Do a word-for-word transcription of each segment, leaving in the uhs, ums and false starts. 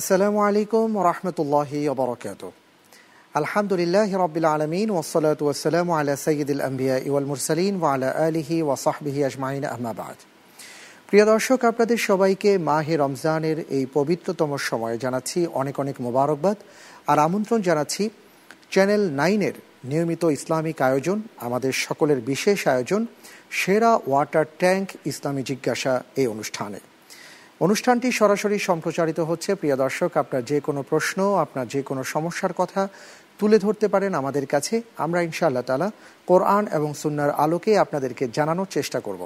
আসসালামু আলাইকুম রহমতুল্লাহি ওয়া বারাকাতুহু। আলহামদুলিল্লাহি রাব্বিল আলামিন ওয়াস সালাতু ওয়াস সালামু আলা সাইয়্যিদিল আমবিয়া ওয়াল মুরসালিন ওয়া আলা আলিহি ওয়া সাহবিহি আজমাইন, আম্মা বা'দ। প্রিয় দর্শক, আপনাদের সবাইকে মাহে রমজানের এই পবিত্রতম সময়ে জানাচ্ছি অনেক অনেক মোবারকবাদ আর আমন্ত্রণ জানাচ্ছি চ্যানেল নাইনের নিয়মিত ইসলামিক আয়োজন, আমাদের সকলের বিশেষ আয়োজন সেরা ওয়াটার ট্যাঙ্ক ইসলামী জিজ্ঞাসা। এই অনুষ্ঠানে অনুষ্ঠানটি সরাসরি সম্প্রচারিত হচ্ছে। প্রিয় দর্শক, আপনার যে কোনো প্রশ্ন, আপনার যে কোনো সমস্যার কথা তুলে ধরতে পারেন আমাদের কাছে। আমরা ইনশাআল্লাহ তাআলা কোরআন এবং সুন্নাহর আলোকে আপনাদেরকে জানানোর চেষ্টা করব।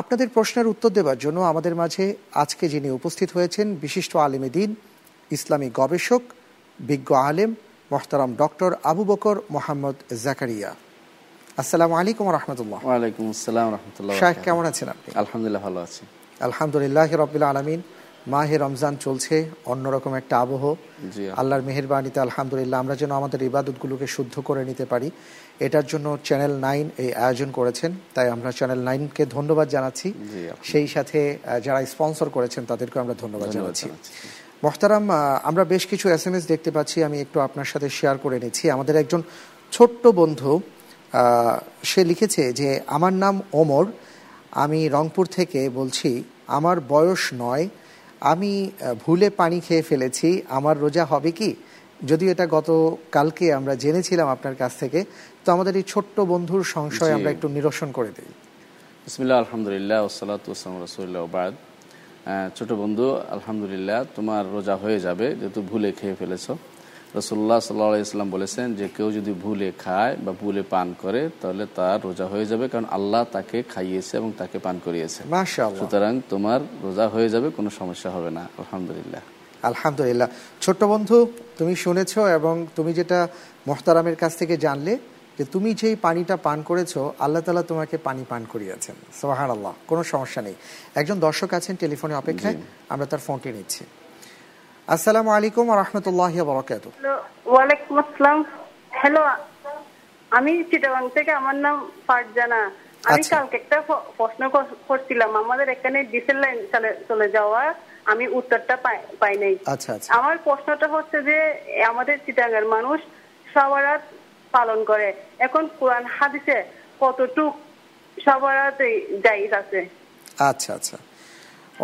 আপনাদের প্রশ্নের উত্তর দেওয়ার জন্য আমাদের মাঝে আজকে যিনি উপস্থিত হয়েছেন বিশিষ্ট আলেম দ্বীন, ইসলামী গবেষক, বিজ্ঞ আলেম মোহতারাম ডক্টর আবু বকর মোহাম্মদ জাকারিয়া। আসসালামু আলাইকুম রহমতুল্লাহ। ওয়ালাইকুম আসসালাম রহমতুল্লাহ। শাইখ, কেমন আছেন আপনি? আলহামদুলিল্লাহ, ভালো আছি। আলহামদুলিল্লাহি রাব্বিল আলামিন। মাহে রমজান চলছে, অন্যরকম একটা আবহ। আল্লাহর মেহেরবানিতে আলহামদুলিল্লাহ আমরা যেন আমাদের ইবাদতগুলোকে শুদ্ধ করে নিতে পারি, এটার জন্য চ্যানেল নাইন এই আয়োজন করেছেন, তাই আমরা চ্যানেল নাইনকে ধন্যবাদ জানাচ্ছি। সেই সাথে যারা স্পন্সর করেছেন তাদেরকে আমরা ধন্যবাদ জানাচ্ছি। মোহতারাম, আমরা বেশ কিছু এস এম এস দেখতে পাচ্ছি, আমি একটু আপনার সাথে শেয়ার করে নিচ্ছি। আমাদের একজন ছোট্ট বন্ধু সে লিখেছে যে, আমার নাম ওমর, আমি রংপুর থেকে বলছি, আমার বয়স নয়, আমি ভুলে পানি খেয়ে ফেলেছি, আমার রোজা হবে কি? যদিও এটা গতকালকে আমরা জেনেছিলাম আপনার কাছ থেকে, তো আমাদের এই ছোট্ট বন্ধুর সংশয় আমরা একটু নিরসন করে দিই। বিসমিল্লাহ, আলহামদুলিল্লাহ, ওয়াসসালাতু ওয়াসসালামু আলা রাসূলিল্লাহ, ওয়া বা'দ। ছোটো বন্ধু, আলহামদুলিল্লাহ তোমার রোজা হয়ে যাবে, যেহেতু ভুলে খেয়ে ফেলেছ। রাসূলুল্লাহ সাল্লাল্লাহু আলাইহি ওয়াসাল্লাম বলেছেন যে কেউ যদি ভুলে খায় বা ভুলে পান করে তাহলে তার রোজা হয়ে যাবে, কারণ আল্লাহ তাকে খাইয়েছে এবং তাকে পান করিয়েছে। মাশাআল্লাহ। সুতরাং তোমার রোজা হয়ে যাবে, কোনো সমস্যা হবে না। আলহামদুলিল্লাহ, আলহামদুলিল্লাহ। ছোট্ট বন্ধু, তুমি শুনেছ এবং তুমি যেটা মোহতারামের কাছ থেকে জানলে যে তুমি যেই পানিটা পান করেছো আল্লাহ তাআলা তোমাকে পানি পান করিয়েছেন। সুবহানাল্লাহ, কোনো সমস্যা নেই। একজন দর্শক আছেন টেলিফোনে অপেক্ষায়, আমরা তার ফোনটি নিচ্ছি। আসসালামু আলাইকুম ওয়া রাহমাতুল্লাহি ওয়া বারাকাতুহু। ওয়া আলাইকুম আসসালাম। হ্যালো, আমি চিটাগং থেকে, আমার নাম ফারজানা। আমি কালকে একটা প্রশ্ন করছিলাম, আমাদের এখানে ডিসেল লাইন চলে যাওয়া, আমি উত্তরটা পাই নাই। আচ্ছা আচ্ছা। আমার প্রশ্নটা হচ্ছে যে আমাদের চিটাগংয়ের মানুষ শাওয়ারাত পালন করে, এখন কোরআন হাদিসে কতটুক শাওয়ারাত জায়েজ আছে? আচ্ছা আচ্ছা,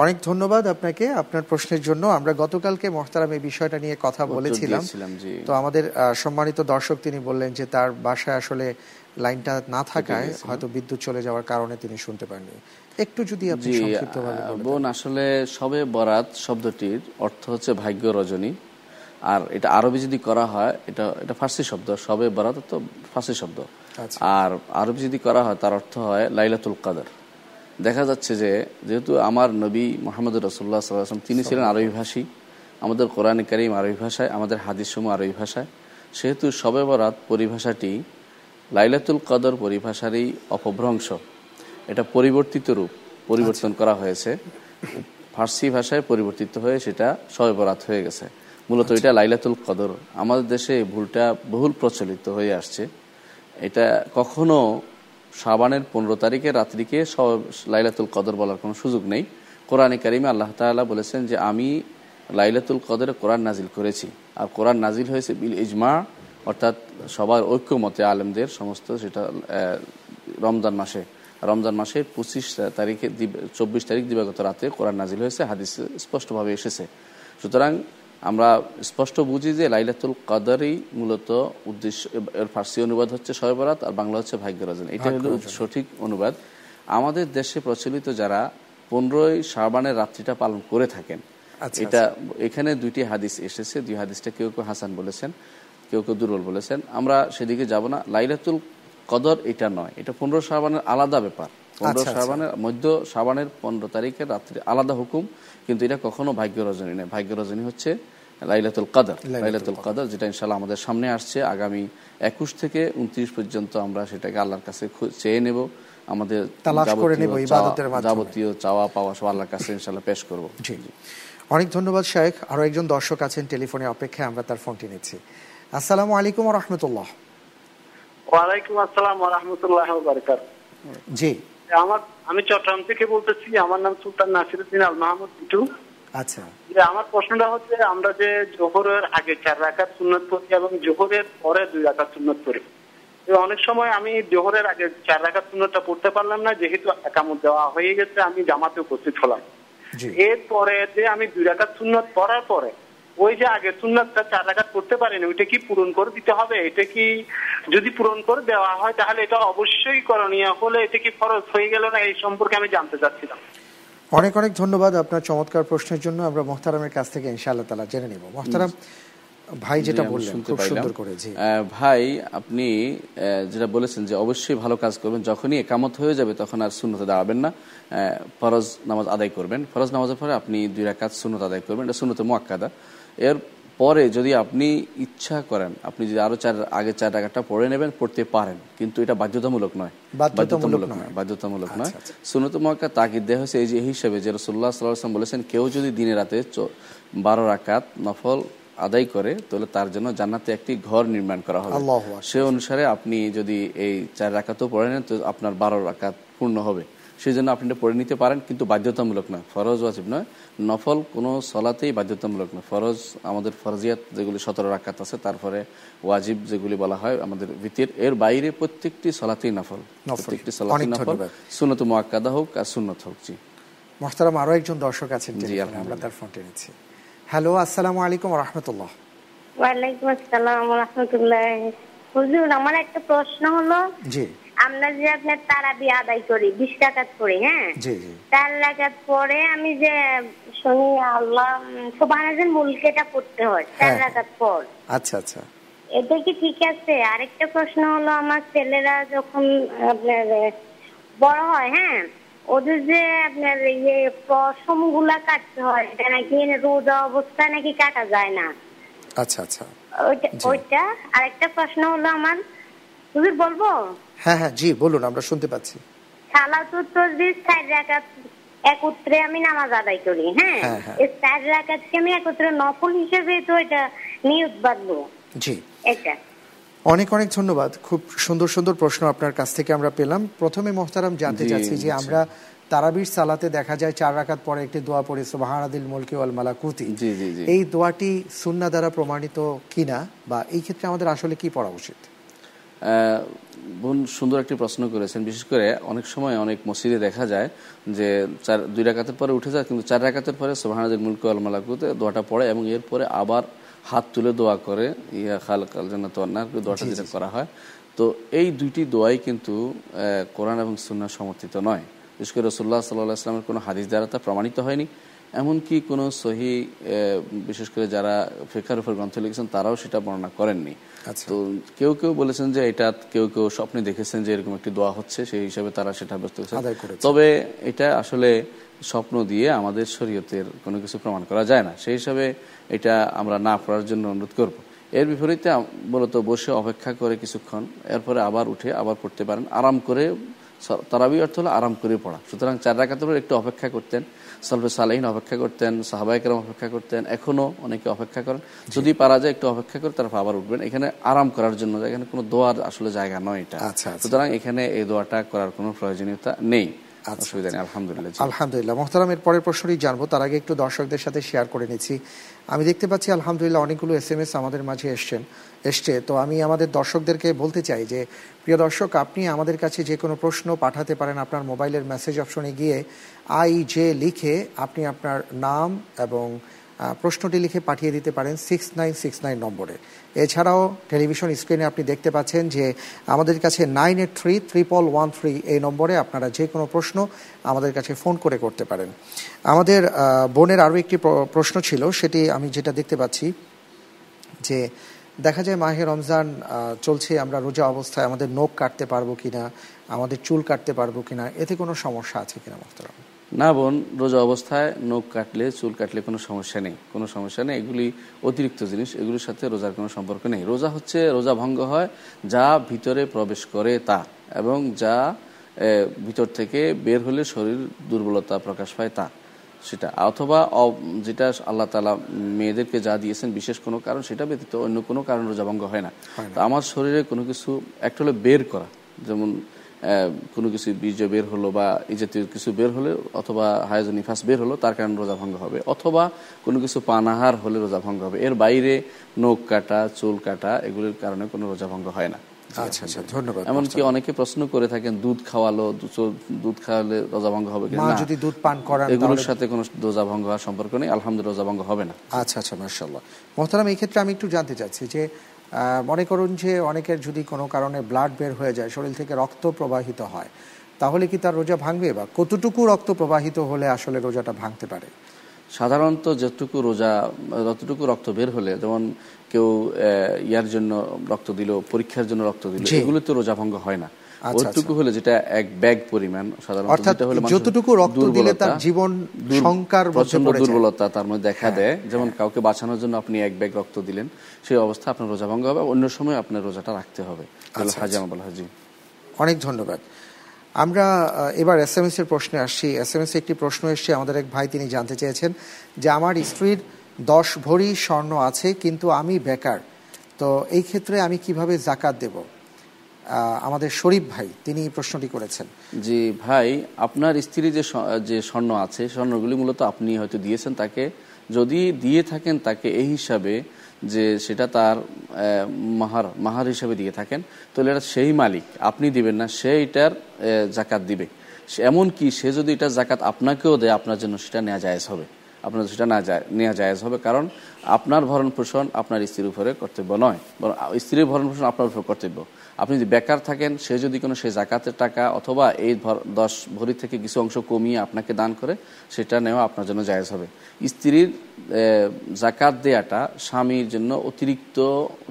অনেক ধন্যবাদ আপনাকে আপনার প্রশ্নের জন্য। আমরা গতকালকে মোহতারাম এই বিষয়টা নিয়ে কথা বলেছিলাম, তো আমাদের সম্মানিত দর্শক তিনি বললেন যে তার বাসায় আসলে লাইনটা না থাকায় হয়তো বিদ্যুৎ চলে যাওয়ার কারণে তিনি শুনতে পারেননি। একটু যদি আপনি সংক্ষিপ্তভাবে বলুন। আসলে শবে বরাত শব্দটির অর্থ হচ্ছে ভাগ্য রজনী, আর এটা আরবি যদি করা হয়, এটা এটা ফার্সি শব্দ, শবে বরাত তো ফার্সি শব্দ, আর আরবি যদি করা হয় তার অর্থ হয় লাইলাতুল কাদর। দেখা যাচ্ছে যে যেহেতু আমার নবী মোহাম্মদ রাসূলুল্লাহ সাল্লাল্লাহু আলাইহি ওয়াসাল্লাম তিনি ছিলেন আরবি ভাষী, আমাদের কোরআন কারীম আরবি ভাষায়, আমাদের হাদিসসমূহ আরবি ভাষায়, সেহেতু শবে বরাত পরিভাষাটি লাইলাতুল কদর পরিভাষারই অপভ্রংশ, এটা পরিবর্তিত রূপ, পরিবর্তন করা হয়েছে, ফার্সি ভাষায় পরিবর্তিত হয়ে সেটা শবে বরাত হয়ে গেছে। মূলত এটা লাইলাতুল কদর। আমাদের দেশে এই ভুলটা বহুল প্রচলিত হয়ে আসছে। এটা কখনো শাবানের পনেরো তারিখের রাত্রিকে লাইলাতুল কদর বলার কোনো সুযোগ নেই। কোরআনে কারিমে আল্লাহ তাআলা বলেছেন যে আমি লাইলাতুল কদরে কোরআন নাজিল করেছি, আর কোরআন নাজিল হয়েছে বিল ইজমা, অর্থাৎ সবার ঐক্যমতে আলেমদের সমস্ত, সেটা রমজান মাসে, রমজান মাসের পঁচিশ তারিখে চব্বিশ তারিখ দিবাগত রাতে কোরআন নাজিল হয়েছে, হাদিস স্পষ্টভাবে এসেছে। সুতরাং আমরা স্পষ্ট বুঝি যে লাইলাতুল কদরই মূলত উদ্দেশ্য। এর ফার্সি অনুবাদ হচ্ছে শবে বরাত আর বাংলা হচ্ছে ভাগ্য রজনী, এটা হলো সঠিক অনুবাদ। আমাদের দেশে প্রচলিত যারা পনেরোই শাবানের রাত্রিটা পালন করে থাকেন, এটা এখানে দুইটি হাদিস এসেছে, দুই হাদিসটা কেউ কেউ হাসান বলেছেন, কেউ কেউ দুর্বল বলেছেন, আমরা সেদিকে যাব না। লাইলাতুল কদর এটা নয়, এটা পনেরো শাবানের আলাদা ব্যাপার। পনেরো শাবানের মধ্য শাবানের পনেরো তারিখের রাত্রি আলাদা হুকুম, কিন্তু এটা কখনো ভাগ্য রজনী নয়। ভাগ্য রজনী হচ্ছে লাইলাতুল কদর, লাইলাতুল কদর, যেটা ইনশাআল্লাহ আমাদের সামনে আসছে। আগামী একুশ থেকে উনত্রিশ পর্যন্ত আমরা সেটাকে আল্লাহর কাছে চেয়ে নেব, আমাদের যাবতীয় চাওয়া পাওয়া সব আল্লাহর কাছে ইনশাআল্লাহ পেশ করব। জি, অনেক ধন্যবাদ শাইখ। আরো একজন দর্শক আছেন টেলিফোনে অপেক্ষায়, আমরা তার ফোনটি নিচ্ছি। আসসালামু আলাইকুম ওয়া রাহমাতুল্লাহ। ওয়া আলাইকুম আসসালাম ওয়া রাহমাতুল্লাহি ওয়া বারাকাতুহু। জি, আমার আমি চট্টগ্রাম থেকে বলতেছি, আমার নাম সুলতান নাসিরউদ্দিন আল মাহমুদ। আচ্ছা, আমার প্রশ্নটা হচ্ছে আমরা যে জোহরের আগে চার রাকাত সুন্নত পড়ি এবং জোহরের পরে দুই রাকাত সুন্নত পড়ি, অনেক সময় আমি জোহরের আগে চার রাকাত সুন্নতটা পড়তে পারলাম না, যেহেতু একামত দেওয়া হয়ে গেছে, আমি জামাতে উপস্থিত হলাম। এরপরে যে আমি দুই রাকাত সুন্নত পড়ার পরে ওই যে আগে সুন্নতটা চার রাকাত পড়তে পারিনি, ওইটা কি পূরণ করে দিতে হবে? এটা কি যদি পূরণ করে দেওয়া হয় তাহলে এটা অবশ্যই করণীয় হলে এটা কি ফরজ হয়ে গেল না, এই সম্পর্কে আমি জানতে চাচ্ছিলাম। অনেক অনেক ধন্যবাদ আপনার চমৎকার প্রশ্নের জন্য। আমরা মোহতারামের কাছ থেকে ইনশাআল্লাহ তাআলা জেনে নেব। মোহতারাম ভাই যেটা বললেন খুব সুন্দর করে, জি ভাই আপনি যেটা বলেছেন যে অবশ্যই ভালো কাজ করবেন, যখনই ইকামত হয়ে যাবে তখন আর সুন্নতে দাঁড়াবেন না, ফরজ নামাজ আদায় করবেন। ফরজ নামাজের পরে আপনি দুই রাকাত সুন্নত আদায় করবেন, এটা সুন্নতে মুআক্কাদা। এর পরে যদি আপনি ইচ্ছা করেন আপনি যদি আরো চার আগে চার রাকাতটা পড়ে নেবেন, পড়তে পারেন, কিন্তু এটা বাধ্যতামূলক নয়, বাধ্যতামূলক নয় বাধ্যতামূলক নয় সুন্নত মুআক্কাদা তাকিদ দেওয়া হয়েছে এই যে হিসাবে যে রাসূলুল্লাহ সাল্লাল্লাহু আলাইহি ওয়াসাল্লাম বলেছেন কেউ যদি দিনে রাতে বারো রাকাত নফল আদায় করে তাহলে তার জন্য জান্নাতে একটি ঘর নির্মাণ করা হবে। সে অনুসারে আপনি যদি এই চার রাকাতও পড়ে নেন তো আপনার বারো রাকাত পূর্ণ হবে। সেই জন্য আপনি এটা পড়ে নিতে পারেন, কিন্তু বাধ্যতামূলক নয়, ফরজ ওয়াজিব নয়। নফল কোনো সলাতেই বাধ্যতামূলক নয়। ফরজ আমাদের ফরজিয়াত যেগুলি সতেরো রাকাত আছে, তারপরে ওয়াজিব যেগুলি বলা হয় আমাদের ভিতর, এর বাইরে প্রত্যেকটি সলাতেই নফল, প্রত্যেকটি সলাতেই নফল, সুন্নত মুআক্কাদা হোক আর সুন্নত হোক। জি মোহতারাম আরও একজন দর্শক আছেন, আমরা তার ফোন টেনেছি। হ্যালো, আসসালামু আলাইকুম ওয়া রাহমাতুল্লাহ। ওয়া আলাইকুম আসসালাম ওয়া রাহমাতুল্লাহ। হুজুর আমার একটা প্রশ্ন হলো, জি আমরা যে আপনি তারাবি আদায় করি বিশ রাকাত পড়ে, হ্যাঁ জি জি, চার রাকাত পড়ে আমি যে শুনি আল্লাহ সুবহানাল মুলকেটা পড়তে হয় চার রাকাত পর, আচ্ছা আচ্ছা এটা কি ঠিক আছে? আরেকটা প্রশ্ন হলো আমার ছেলেরা যখন আপনার বড় হয়, হ্যাঁ ওদের যে আপনার ইয়ে পশমগুলা কাটতে হয়, এটা নাকি রোজা অবস্থায় নাকি কাটা যায় না? আচ্ছা আচ্ছা ওইটা। আরেকটা প্রশ্ন হলো আমার, তুমি বলবো? হ্যাঁ হ্যাঁ জি বলুন, আমরা শুনতে পাচ্ছি। সালাতুত তাসবিহ চার রাকাত একত্রে আমি নামাজ আদায় করি, হ্যাঁ এই চার রাকাতকে আমি একত্রে নফল হিসেবে তো এটা নিয়ত বাঁধবো। জি এটা অনেক অনেক ধন্যবাদ, খুব সুন্দর সুন্দর প্রশ্ন আপনার কাছ থেকে আমরা পেলাম। প্রথমে মোহতারাম জানতে চাচ্ছি যে আমরা তারাবির সালাতে দেখা যায় চার রাকাত পরে একটি দোয়া পড়ে সুবহানাল মুলকি ওয়াল মালাকুতি, এই দোয়াটি সুন্নাহ দ্বারা প্রমাণিত কিনা বা এই ক্ষেত্রে আমাদের আসলে কি পড়া উচিত? বোন সুন্দর একটি প্রশ্ন করেছেন। বিশেষ করে অনেক সময় অনেক মসজিদে দেখা যায় যে চার দুই রাকাতের পরে উঠে যায়, কিন্তু চার রাকাতের পরে সুবহানাল মুলকি ওয়াল মালাকুতি দোয়াটা পড়ে এবং এরপরে আবার হাত তুলে দোয়া করে ইয়া খালাকাল জান্নাত ওয়ান নার দোয়াটা যেটা করা হয়। তো এই দুইটি দোয়াই কিন্তু কোরআন এবং সুন্নাহ সমর্থিত নয়, বিশেষ করে রাসূলুল্লাহ সাল্লাল্লাহু আলাইহি ওয়াসাল্লামের কোনো হাদিস দ্বারা তা প্রমাণিত হয়নি, এমনকি কোনো সহি বিশেষ করে যারা ফিকহের উপর গ্রন্থ লিখেছেন তারাও সেটা বর্ণনা করেননি। তো কেউ কেউ বলেছেন যে এটা কেউ কেউ স্বপ্নে দেখেছেন যে এরকম একটি দোয়া হচ্ছে, সেই হিসাবে তারা সেটা ব্যস্ত করেছেন। তবে এটা আসলে স্বপ্ন দিয়ে আমাদের শরীয়তের কোনো কিছু প্রমাণ করা যায় না, সেই হিসাবে এটা আমরা না পড়ার জন্য অনুরোধ করব। এর বিপরীতে মূলত বসে অপেক্ষা করে কিছুক্ষণ, এরপরে আবার উঠে আবার পড়তে পারেন আরাম করে। তারাবি অর্থ হলো আরাম করে পড়া, সুতরাং চার রাকাতের পর একটু অপেক্ষা করতেন, সালফে সালেহীন অপেক্ষা করতেন, সাহাবায়ে কেরাম অপেক্ষা করতেন, এখনও অনেকে অপেক্ষা করেন। যদি পারা যায় একটু অপেক্ষা করে তারপর আবার উঠবেন, এখানে আরাম করার জন্য, এখানে কোনো দোয়ার আসলে জায়গা নয় এটা। সুতরাং এখানে এই দোয়াটা করার কোনো প্রয়োজনীয়তা নেই। আলহামদুলিল্লাহ আলহামদুলিল্লাহ। মোহতারাম এর পরের প্রশ্নটি জানবো, তার আগে একটু দর্শকদের সাথে শেয়ার করে নিচ্ছি। আমি দেখতে পাচ্ছি আলহামদুলিল্লাহ অনেকগুলো এস এম এস আমাদের মাঝে এসছেন এসছে তো আমি আমাদের দর্শকদেরকে বলতে চাই যে প্রিয় দর্শক, আপনি আমাদের কাছে যে কোনো প্রশ্ন পাঠাতে পারেন। আপনার মোবাইলের মেসেজ অপশনে গিয়ে আই জে লিখে আপনি আপনার নাম এবং প্রশ্নটি লিখে পাঠিয়ে দিতে পারেন সিক্স নাইন সিক্স নাইন নম্বরে। এছাড়াও টেলিভিশন স্ক্রিনে আপনি দেখতে পাচ্ছেন যে আমাদের কাছে nine eight three triple one three এই নম্বরে আপনারা যে কোনো প্রশ্ন আমাদের কাছে ফোন করে করতে পারেন। আমাদের বোনের আরও একটি প্রশ্ন ছিল, সেটি আমি যেটা দেখতে পাচ্ছি যে দেখা যায় মাহে রমজান চলছে, আমরা রোজা অবস্থায় আমাদের নখ কাটতে পারবো কিনা, আমাদের চুল কাটতে পারবো কিনা, এতে কোনো সমস্যা আছে কিনা? মোহতারাম না বোন, রোজা অবস্থায় নখ কাটলে চুল কাটলে কোনো সমস্যা নেই, কোনো সমস্যা নেই, এগুলি অতিরিক্ত জিনিস, এগুলির সাথে রোজার কোনো সম্পর্ক নেই। রোজা হচ্ছে, রোজা ভঙ্গ হয় যা ভিতরে প্রবেশ করে তা, এবং যা ভিতর থেকে বের হলে শরীর দুর্বলতা প্রকাশ পায় তা, সেটা অথবা যেটা আল্লাহ তাআলা মেয়েদেরকে যা দিয়েছেন বিশেষ কোনো কারণ, সেটা ব্যতীত অন্য কোনো কারণ রোজা ভঙ্গ হয় না। তো আমার শরীরে কোনো কিছু একটা হলো বের করা, যেমন কোনো কিছু বীর্য বের হলো বা এই জাতীয় কিছু বের হলে অথবা হায়জ নিফাস বের হলো তার কারণে রোজা ভঙ্গ হবে, অথবা কোনো কিছু পানাহার হলে রোজা ভঙ্গ হবে। এর বাইরে নখ কাটা, চুল কাটা এগুলির কারণে কোনো রোজা ভঙ্গ হয় না। আচ্ছা আচ্ছা, ধন্যবাদ। এমনকি অনেকে প্রশ্ন করে থাকেন দুধ খাওয়ালো, দুধ খাওয়ালে রোজা ভঙ্গ হবে কিনা, যদি দুধ পান করান এগুলোর সাথে কোনো রোজা ভঙ্গ হওয়ার সম্পর্ক নেই, আলহামদুলিল্লাহ রোজা ভঙ্গ হবে না। আচ্ছা আচ্ছা, মাশাআল্লাহ। মোহতারাম, এই ক্ষেত্রে আমি একটু জানতে চাচ্ছি যে মনে করুন যে অনেকের যদি কোনো কারণে ব্লাড বের হয়ে যায়, শরীর থেকে রক্ত প্রবাহিত হয়, তাহলে কি তার রোজা ভাঙবে, বা কতটুকু রক্ত প্রবাহিত হলে আসলে রোজাটা ভাঙতে পারে? সাধারণত যতটুকু রোজা যতটুকু রক্ত বের হলে, যেমন কেউ ইয়ার জন্য রক্ত দিল, পরীক্ষার জন্য রক্ত দিল, এগুলো তো রোজা ভঙ্গ হয় না। ওইটুকু হলে যেটা এক ব্যাগ পরিমাণ, সাধারণত যেটা হলে যতটুকু রক্ত দিলে তার জীবন সংকার প্রচন্ড দুর্বলতা তার মধ্যে দেখা দেয়, যেমন কাউকে বাঁচানোর জন্য আপনি এক ব্যাগ রক্ত দিলেন, সেই অবস্থা আপনার রোজা ভঙ্গ হবে, অন্য সময় আপনার রোজাটা রাখতে হবে। অনেক ধন্যবাদ। আমরা এবার এস এম এস এর প্রশ্নে আসছি। এস এম এস একটি প্রশ্ন এসছে আমাদের এক ভাই, তিনি জানতে চেয়েছেন যে আমার স্ত্রীর দশ ভরি স্বর্ণ আছে কিন্তু আমি বেকার, তো এই ক্ষেত্রে আমি কিভাবে জাকাত দেব? আমাদের শরীফ ভাই তিনি প্রশ্নটি করেছেন। জি ভাই, আপনার স্ত্রী যে যে স্বর্ণ আছে, স্বর্ণগুলি মূলত আপনি হয়তো দিয়েছেন তাকে, যদি দিয়ে থাকেন তাকে এই হিসাবে যে সেটা তার মাহার মাহার হিসাবে দিয়ে থাকেন, তাহলে এটা সেই মালিক, আপনি দিবেন না, সে এটার জাকাত দিবে। এমনকি সে যদি এটা জাকাত আপনাকেও দেয়, আপনার জন্য সেটা নেওয়া জায়েজ হবে, আপনার সেটা না যায় নেওয়া জায়েজ হবে, কারণ আপনার ভরণ পোষণ আপনার স্ত্রীর উপরে কর্তব্য নয়, বরং স্ত্রীর ভরণ পোষণ আপনার উপরে কর্তব্য। আপনি যদি বেকার থাকেন, সে যদি কোনো সেই জাকাতের টাকা অথবা এই দশ ভরি থেকে কিছু অংশ কমিয়ে আপনাকে দান করে, সেটা নেওয়া আপনার জন্য জায়েজ হবে। স্ত্রীর জাকাত দেয়াটা স্বামীর জন্য অতিরিক্ত,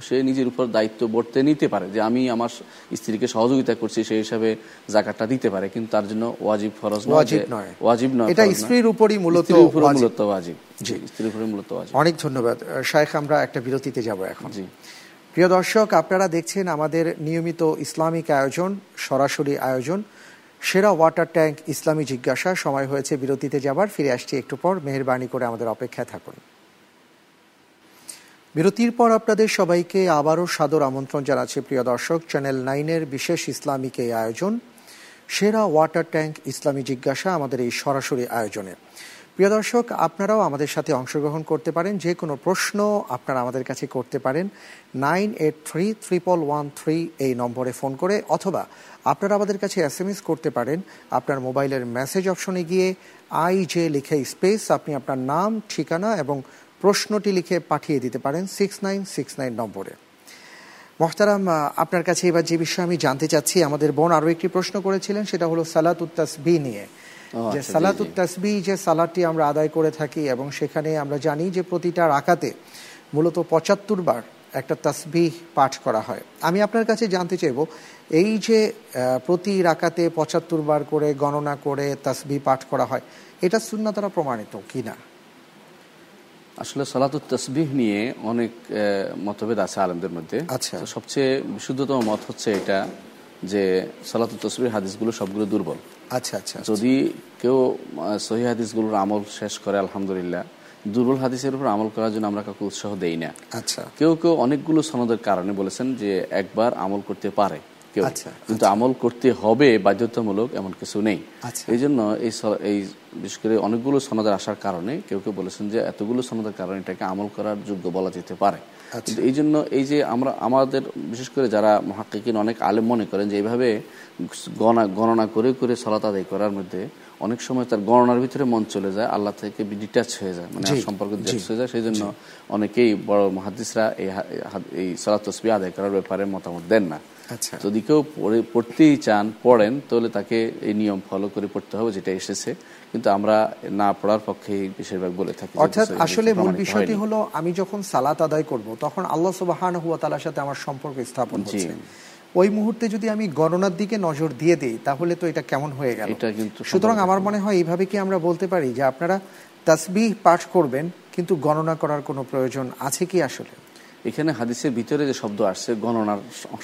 সে নিজের উপর দায়িত্ব বর্তে নিতে পারে যে আমি আমার স্ত্রীকে সহযোগিতা করছি, সেই হিসাবে জাকাতটা দিতে পারে, কিন্তু তার জন্য ওয়াজিব ফরজ নয়, ওয়াজিব নয়, এটা স্ত্রীর উপরই মূলত মূলত ওয়াজিব। জি, স্ত্রীর উপরই মূলত ওয়াজিব। অনেক ধন্যবাদ শাইখ, আমরা একটা বিরতিতে যাব এখন। জি প্রিয় দর্শক, আপনারা দেখছেন আমাদের নিয়মিত ইসলামিক আয়োজন, সরাসরি আয়োজন সেরা ওয়াটার ট্যাঙ্ক ইসলামী জিজ্ঞাসা। সময় হয়েছে বিরতিতে যাবার, ফিরে আসছি একটু পর, মেহেরবানি করে আমাদের অপেক্ষায় থাকুন। বিরতির পর আপনাদের সবাইকে আবারও সাদর আমন্ত্রণ জানাচ্ছি প্রিয় দর্শক, চ্যানেল নাইনের বিশেষ ইসলামিক এই আয়োজন সেরা ওয়াটার ট্যাঙ্ক ইসলামী জিজ্ঞাসা, আমাদের এই সরাসরি আয়োজনে। প্রিয় দর্শক, আপনারাও আমাদের সাথে অংশগ্রহণ করতে পারেন, যে কোনো প্রশ্ন আপনারা আমাদের কাছে করতে পারেন nine eight three triple one three এই নম্বরে ফোন করে, অথবা আপনারা আমাদের কাছে এস এম এস করতে পারেন আপনার মোবাইলের মেসেজ অপশনে গিয়ে আই জে লিখে স্পেস আপনি আপনার নাম, ঠিকানা এবং প্রশ্নটি লিখে পাঠিয়ে দিতে পারেন সিক্স নাইন সিক্স নাইন নম্বরে। মোহতারাম, আপনার কাছে এবার যে বিষয়ে আমি জানতে চাচ্ছি, আমাদের বোন আরও একটি প্রশ্ন করেছিলেন, সেটা হলো সালাতুত তাসবি নিয়ে, যে সালাতুত তাসবি যে সালাতটি আমরা আদায় করে থাকি এবং সেখানে আমরা জানি যে প্রতিটা রাকাতে মূলত পঁচাত্তর বার একটা তাসবিহ পাঠ করা হয়। আমি আপনার কাছে জানতে চাইব, এই যে প্রতি রাকাতে পঁচাত্তর বার করে গণনা করে তাসবিহ পাঠ করা হয়, এটা সুন্নাহ দ্বারা প্রমাণিত কিনা? আসলে সালাতুত তাসবিহ নিয়ে অনেক মতভেদ আছে আলেমদের মধ্যে। আচ্ছা, সবচেয়ে বিশুদ্ধতম মত হচ্ছে এটা যে সালাতুত তাসবিহ হাদিসগুলো সবগুলো দুর্বল। আচ্ছা আচ্ছা, যদি কেউ সহি হাদিসগুলোর আমল শেষ করে আলহামদুলিল্লাহ, দুর্বল হাদিসের উপর আমল করার জন্য আমরা কাউকে উৎসাহ দেই না। আচ্ছা, কেউ কেউ অনেকগুলো সনদের কারণে বলেছেন যে একবার আমল করতে পারে কেউ, কিন্তু আমল করতে হবে বাধ্যতামূলক এমন কিছু নেই। এই জন্য এই এই বিশেষ করে অনেকগুলো সনদের আসার কারণে কেউ কেউ বলেছেন যে এতগুলো সনদের কারণে এটাকে আমল করার যোগ্য বলা যেতে পারে। এই জন্য এই যে আমরা আমাদের বিশেষ করে যারা মুহাক্কিকিন, অনেক আলেম মনে করেন যে এইভাবে গণনা গণনা করে করে সালাত আদায় করার মধ্যে অনেক সময় তার গণনার ভিতরে মন চলে যায়, আল্লাহ থেকে ডিটাচ হয়ে যায়, মানে সম্পর্ক ডিটাচ হয়ে যায়। সেই জন্য অনেকেই বড় মুহাদ্দিসরা এই এই সালাত তাসবিহ আদায় করার ব্যাপারে মতামত দেন না। আচ্ছা, যদি কেউ পড়তেই চান পড়েন, তাহলে তাকে এই নিয়ম ফলো করে পড়তে হবে যেটা এসেছে, কিন্তু আমরা না পড়ার পক্ষে বেশিরভাগ বলে থাকি। অর্থাৎ আসলে মূল বিষয়টি হলো আমি যখন সালাত আদায় করব তখন আল্লাহ সুবহানাহু ওয়া তাআলার সাথে আমার সম্পর্ক স্থাপন হচ্ছে, ওই মুহূর্তে যদি আমি গণনার দিকে নজর দিয়ে দিই তাহলে তো এটা কেমন হয়ে গেল। সুতরাং আমার মনে হয় এইভাবে কি আমরা বলতে পারি যে আপনারা তাসবিহ পাঠ করবেন কিন্তু গণনা করার কোনো প্রয়োজন আছে কি? আসলে এখানে হাদিসের ভিতরে যে শব্দ আসছে গণনার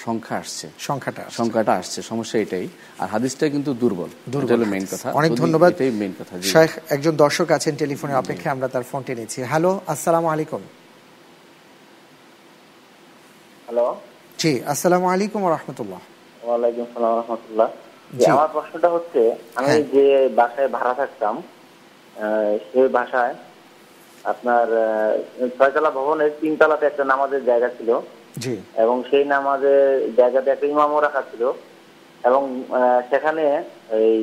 সংখ্যা আসছে, সংখ্যাটা সংখ্যাটা আসছে, সমস্যা এটাই, আর হাদিসটা কিন্তু দুর্বল, দুর্বল হলো মেইন কথা। অনেক ধন্যবাদ, এটাই মেইন কথা। শেখ, একজন দর্শক আছেন টেলিফোনে অপেক্ষায়, আমরা তার ফোনটি নিচ্ছি। হ্যালো, আসসালামু আলাইকুম। হ্যালো, জি আসসালামু আলাইকুম ওয়া রাহমাতুল্লাহ। ওয়া আলাইকুম আসসালাম ওয়া রাহমাতুল্লাহ। আমার প্রশ্নটা হচ্ছে, আমি যে বাসায় ভাড়া থাকতাম সেই বাসায় আপনার ছয়তলা ভবনের তিনতলাতে একটা নামাজের জায়গা ছিল, এবং সেই নামাজের জায়গাতে একটা ইমামও রাখা ছিল, এবং সেখানে এই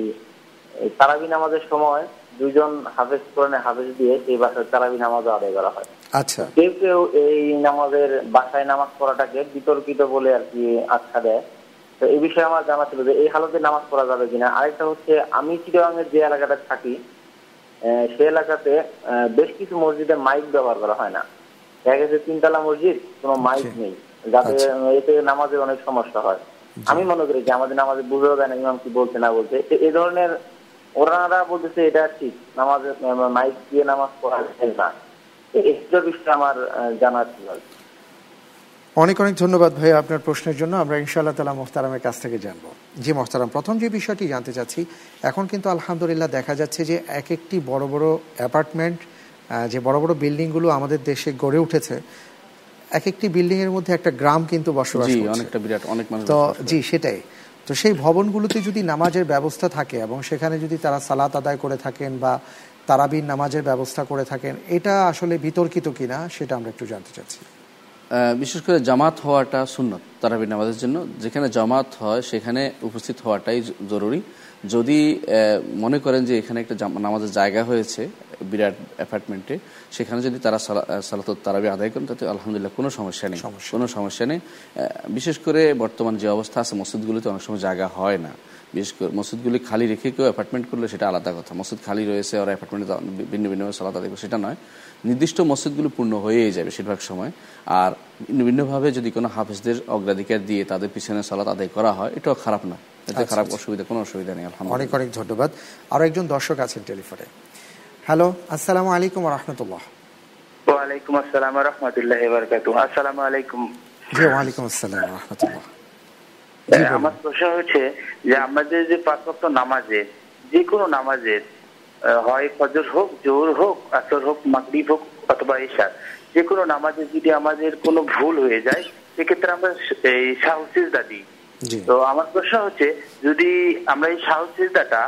তারাবি নামাজের সময় দুজন হাফেজ কোরআনে হাফেজ দিয়ে সেই বাসার তারাবি নামাজ আদায় করা হয়। আচ্ছা, কেউ কেউ এই নামাজের বাসায় নামাজ পড়াটাকে বিতর্কিত বলে আর কি আখ্যা দেয়। তো এই বিষয়ে আমার জানা ছিল যে এই হালতে নামাজ পড়া যাবে কিনা। আরেকটা হচ্ছে, আমি চিটাগাঙের যে এলাকাটা থাকি সেই এলাকাতে বেশ কিছু মসজিদে মাইক ব্যবহার করা হয় না। দেখা গেছে তিনতলা মসজিদ, কোনো মাইক নেই, যাতে এতে নামাজের অনেক সমস্যা হয়। আমি মনে করি যে আমাদের নামাজে বুঝেও দেয় না ইমাম কি বলছে না বলছে। এই ধরনের ওনারা বলতেছে এটা ঠিক, নামাজে মাইক দিয়ে নামাজ পড়া যায় না। এইটার বিষয়ে আমার জানা ছিল। অনেক অনেক ধন্যবাদ ভাই আপনার প্রশ্নের জন্য। আমরা ইনশাআল্লাহ তাআলা মোহতারামের কাছ থেকে জানবো। জি মোহতারাম, প্রথম যে বিষয়টি জানতে চাচ্ছি, এখন কিন্তু আলহামদুলিল্লাহ দেখা যাচ্ছে যে এক একটি বড় বড় অ্যাপার্টমেন্ট, যে বড় বড় বিল্ডিংগুলো আমাদের দেশে গড়ে উঠেছে, এক একটি বিল্ডিংয়ের মধ্যে একটা গ্রাম কিন্তু বসবাস করছে, অনেকটা বিরাট অনেক মানুষ। তো জি সেটাই, তো সেই ভবনগুলোতে যদি নামাজের ব্যবস্থা থাকে এবং সেখানে যদি তারা সালাত আদায় করে থাকেন বা তারাবির নামাজের ব্যবস্থা করে থাকেন, এটা আসলে বিতর্কিত কিনা সেটা আমরা একটু জানতে চাচ্ছি। বিশেষ করে জামাত হওয়াটা সুন্নত তারাবির নামাজের জন্য, যেখানে জামাত হয় সেখানে উপস্থিত হওয়াটাই জরুরি। যদি মনে করেন যে এখানে একটা নামাজের জায়গা হয়েছে বিরাট অ্যাপার্টমেন্টে, সেখানে যদি তারা সালাতুত তারাবি আদায় করেন তাতে আলহামদুলিল্লাহ কোনো সমস্যা নেই, কোনো সমস্যা নেই। বিশেষ করে বর্তমান যে অবস্থা আছে মসজিদগুলোতে অনেক সময় জায়গা হয় না, বিশেষ করে মসজিদগুলি খালি রেখে কেউ অ্যাপার্টমেন্ট করলে সেটা আলাদা কথা, মসজিদ খালি রয়েছে আর অ্যাপার্টমেন্টে ভিন্ন ভিন্নভাবে সালাত আদায় করে সেটা নয়, নির্দিষ্ট মসজিদগুলো পূর্ণ হয়েই যায় বেশিরভাগ সময়। আর ভিন্ন ভিন্নভাবে যদি কোনো হাফেজদের অগ্রাধিকার দিয়ে তাদের পিছনে সালাত আদায় করা হয় এটাও খারাপ না, এতে খারাপ অসুবিধা কোনো অসুবিধা নেই। আলহামদুলিল্লাহ, অনেক অনেক ধন্যবাদ। আর একজন দর্শক আছেন টেলিফোনে। হ্যালো, আসসালামু আলাইকুম ওয়া রাহমাতুল্লাহ। ওয়া আলাইকুম আসসালাম ওয়া রাহমাতুল্লাহি ওয়া বারাকাতুহু। আসসালামু আলাইকুম। জি ওয়া আলাইকুম আসসালাম ওয়া রাহমাতুল্লাহ। আমার প্রশ্ন হচ্ছে যে আমাদের যে পাঁচ ওয়াক্ত নামাজে, যে কোনো নামাজে হয় ফজর হোক, জোহর হোক, আসর হোক, মাগরিব হোক অথবা ইশা, যে কোনো নামাজে যদি আমাদের কোনো ভুল হয়ে যায় সেক্ষেত্রে আমরা এই সাহু সিজদা দিই। তো আমার প্রশ্ন হচ্ছে যদি আমরা এই সাহু সিজদাটা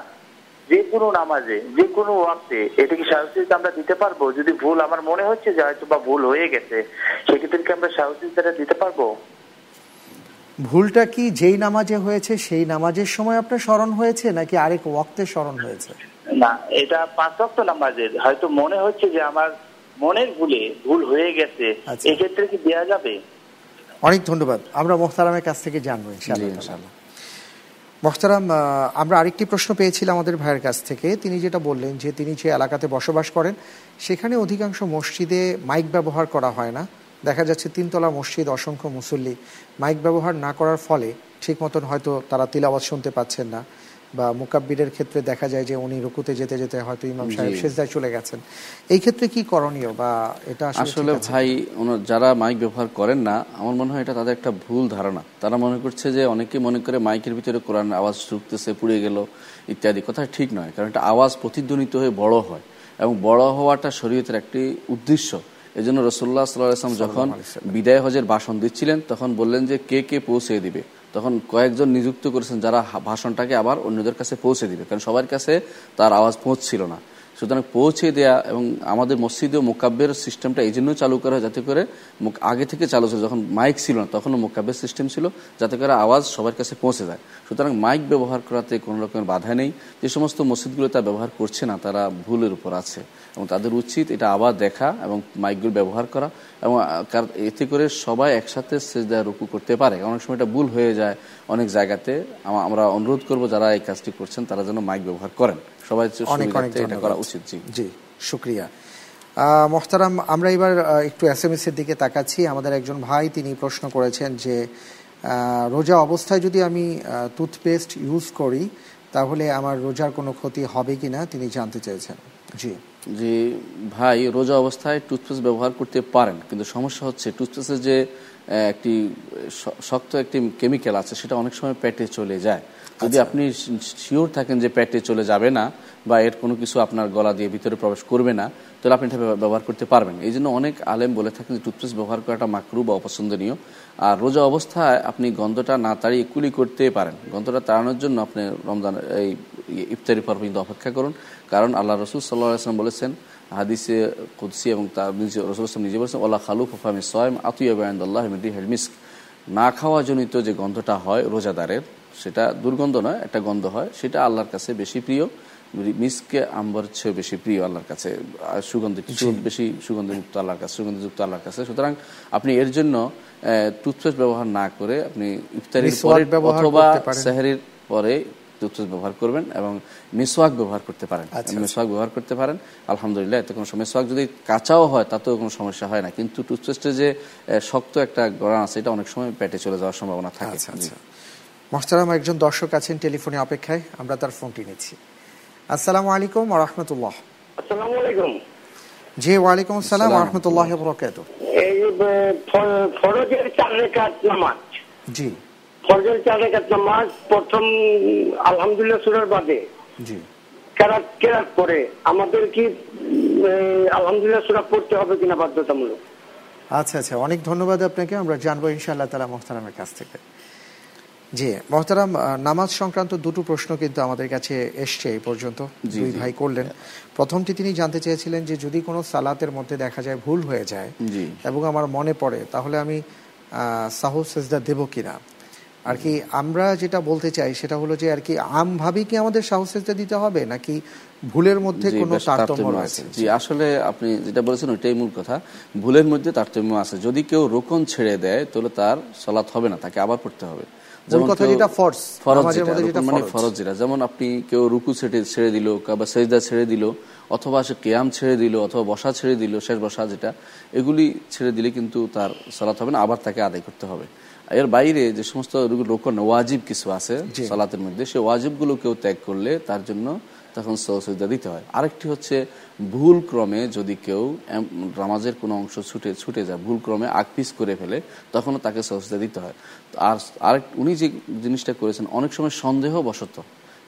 যে কোনো নামাজে যে কোনো ওয়াক্তে এটা কি সাহু সিজদা আমরা দিতে পারবো? যদি ভুল আমার মনে হচ্ছে যে হয়তো বা ভুল হয়ে গেছে সেক্ষেত্রে কি আমরা সাহু সিজদাটা দিতে পারবো? ভুলটা কি যেই নামাজে হয়েছে সেই নামাজের সময় আপনার স্মরণ হয়েছে নাকি আরেক ওয়াক্তে স্মরণ হয়েছে? না, এটা পাঁচ ওয়াক্ত নামাজের হয়তো মনে হচ্ছে যে আমার মনের ভুলে ভুল হয়ে গেছে, এই ক্ষেত্রে কি দেয়া যাবে? অনেক ধন্যবাদ, আমরা মুহতারামের কাছ থেকে জানবো ইনশাআল্লাহ। মুহতারাম, আমরা আরেকটি প্রশ্ন পেয়েছিলাম আমাদের ভাইয়ের কাছ থেকে। তিনি যেটা বললেন যে তিনি যে এলাকাতে বসবাস করেন সেখানে অধিকাংশ মসজিদে মাইক ব্যবহার করা হয় না, দেখা যাচ্ছে তিনতলা মসজিদ অসংখ্য মুসল্লি, মাইক ব্যবহার না করার ফলে ঠিক মতন হয়তো তারা তিলাওয়াত শুনতে পাচ্ছেন না, বা মুকাব্বিরের ক্ষেত্রে দেখা যায় যে উনি রুকুতে যেতে যেতে হয়তো ইমাম সাহেব সিজদায় চলে গেছেন, এই ক্ষেত্রে কি করণীয়? বা এটা আসলে ভাই যারা মাইক ব্যবহার করেন না আমার মনে হয় এটা তাদের একটা ভুল ধারণা, তারা মনে করছে যে অনেকে মনে করে মাইকের ভিতরে কোরআন আওয়াজ ঢুকতেছে, পুড়ে গেল ইত্যাদি, কথা ঠিক নয়। কারণ এটা আওয়াজ প্রতিধ্বনিত হয়ে বড় হয় এবং বড় হওয়াটা শরীয়তের একটি উদ্দেশ্য। এই জন্য রাসূলুল্লাহ সাল্লাল্লাহু আলাইহি ওয়াসাল্লাম যখন বিদায় হজের ভাষণ দিচ্ছিলেন তখন বললেন যে কে কে পৌঁছে দিবে, তখন কয়েকজন নিযুক্ত করেছেন যারা ভাষণটাকে আবার অন্যদের কাছে পৌঁছে দিবে, কারণ সবার কাছে তার আওয়াজ পৌঁছছিল না। সুতরাং পৌঁছে দেয়া, এবং আমাদের মসজিদে মুকাব্বের সিস্টেমটা এই জন্য চালু করা হয় যাতে করে আগে থেকে চালু ছিল, যখন মাইক ছিল না তখনও মুকাব্বের সিস্টেম ছিল, যাতে করে আওয়াজ সবার কাছে পৌঁছে যায়। সুতরাং মাইক ব্যবহার করাতে কোনো রকমের বাধা নেই। যে সমস্ত মসজিদগুলো তা ব্যবহার করছে না তারা ভুলের উপর আছে, এবং তাদের উচিত এটা আবার দেখা এবং মাইকগুলো ব্যবহার করা, এবং এতে করে সবাই একসাথে সেজদা রুকু করতে পারে। অনেক সময় এটা ভুল হয়ে যায় অনেক জায়গাতে। আমরা অনুরোধ করব যারা এই কাজটি করছেন তারা যেন মাইক ব্যবহার করেন, সবাই এটা করা উচিত। জি জি শুক্রিয়া মোহতারাম। আমরা এবার একটু এস এম এস এর দিকে তাকাচ্ছি। আমাদের একজন ভাই তিনি প্রশ্ন করেছেন যে রোজা অবস্থায় যদি আমি টুথপেস্ট ইউজ করি তাহলে আমার রোজার কোনো ক্ষতি হবে কিনা, তিনি জানতে চেয়েছেন। জি যে ভাই রোজা অবস্থায় টুথপেস্ট ব্যবহার করতে পারেন, কিন্তু সমস্যা হচ্ছে টুথপেস্টের যে একটি শক্ত একটি কেমিক্যাল আছে সেটা অনেক সময় পেটে চলে যায়। যদি আপনি শিওর থাকেন যে পেটে চলে যাবে না বা এর কোনো কিছু আপনার গলা দিয়ে ভিতরে প্রবেশ করবে না, তাহলে আপনি এটা ব্যবহার করতে পারবেন। এই জন্য অনেক আলেম বলে থাকেন যে টুথপেস্ট ব্যবহার করাটা মাকরু বা অপছন্দনীয়। আর রোজা অবস্থায় আপনি গন্ধটা না তাড়িয়ে কুলি করতে পারেন। গন্ধটা তাড়ানোর জন্য আপনি রমজান এই ইফতারি পর পর্যন্ত অপেক্ষা করুন, কারণ আল্লাহ রসুল সাল্লাল্লাহু আলাইহি ওয়াসাল্লাম বলেছেন হাদিসে কুদসি, এবং তার রসুল সাল্লাম নিজে বলেছেন ওয়ালা খালু ফাফামি সায়ম আতিয়াবু ইনদাল্লাহি মিন রিহিল মিস্ক। না খাওয়া জনিত যে গন্ধটা হয় রোজাদারের, সেটা দুর্গন্ধ নয়, একটা গন্ধ হয়, সেটা আল্লাহর কাছে বেশি প্রিয়। মিস্ককে আম্বর চেয়ে বেশি প্রিয় আল্লাহর কাছে, সুগন্ধ বেশি সুগন্ধযুক্ত আল্লাহর কাছে, সুগন্ধযুক্ত আল্লাহর কাছে। সুতরাং আপনি এর জন্য টুথপেস্ট ব্যবহার না করে আপনি ইফতারির পরে অথবা সেহরির পরে টুথপেস্ট ব্যবহার করবেন এবং মিসওয়াক ব্যবহার করতে পারেন। মিসওয়াক ব্যবহার করতে পারেন, আলহামদুলিল্লাহ এতে কোনো সমস্যা। মিসওয়াক যদি কাঁচাও হয় তাতেও কোনো সমস্যা হয় না, কিন্তু টুথপেস্টে যে শক্ত একটা গড়া আছে এটা অনেক সময় পেটে চলে যাওয়ার সম্ভাবনা থাকে। মোহতারাম, একজন দর্শক আছেন টেলিফোনে অপেক্ষায়, আমরা তার ফোনটি নিচ্ছি। আসসালামু আলাইকুম ওয়া রাহমাতুল্লাহ। আসসালামু আলাইকুম। জি ওয়া আলাইকুম আসসালাম ওয়া রাহমাতুল্লাহি ওয়া বারাকাতুহু। এই ফরজের চার রাকাত নামাজ, জি ফরজের চার রাকাত নামাজ প্রথম আলহামদুলিল্লাহ সূরার বাদে জি কেরাত কেরাত পড়ে আমাদের কি আলহামদুলিল্লাহ সূরা পড়তে হবে কিনা বাধ্যতামূলক? আচ্ছা আচ্ছা, অনেক ধন্যবাদ আপনাকে, আমরা জানবো ইনশাআল্লাহ তাআলা মোহতারামের কাছ থেকে। জি মোহতারাম, নামাজ সংক্রান্ত দুটো প্রশ্ন কিন্তু আমাদের কাছে এসছে এই পর্যন্ত, দুই ভাই করলেন। প্রথমটি তিনি জানতে চেয়েছিলেন যে যদি কোনো সালাতের মধ্যে দেখা যায় ভুল হয়ে যায় এবং আমার মনে পড়ে, তাহলে আমি সাহু সেজদা দেব কিনা। আর কি আমরা যেটা বলতে চাই সেটা হলো যে আর কি আমভাবেই কি আমাদের সাহু সেজদা দিতে হবে নাকি ভুলের মধ্যে কোনো তারতম্য আছে? জি আসলে আপনি যেটা বলেছেন ওইটাই মূল কথা, ভুলের মধ্যে তারতম্য আছে। যদি কেউ রোকন ছেড়ে দেয় তাহলে তার সালাত হবে না, তাকে আবার পড়তে হবে। যেমন আপনি কেউ রুকু ছেড়ে দিল বা সেজদা ছেড়ে দিল অথবা সে কিয়াম ছেড়ে দিল অথবা বসা ছেড়ে দিল, শেষ বসা যেটা, এগুলি ছেড়ে দিলে কিন্তু তার সালাত হবে না, আবার তাকে আদায় করতে হবে। এর বাইরে যে সমস্ত রুকন ওয়াজিব কিছু আছে সালাতের মধ্যে, সে ওয়াজিবগুলো কেউ ত্যাগ করলে তার জন্য তখন সাজদা দিতে হয়। আরেকটি হচ্ছে ভুল ক্রমে যদি কেউ নামাজের কোনো অংশ ছুটে ছুটে যায়, ভুল ক্রমে আগপিস করে ফেলে, তখনও তাকে সাজদা দিতে হয়। আর আরেক উনি যে জিনিসটা করেছেন, অনেক সময় সন্দেহবশত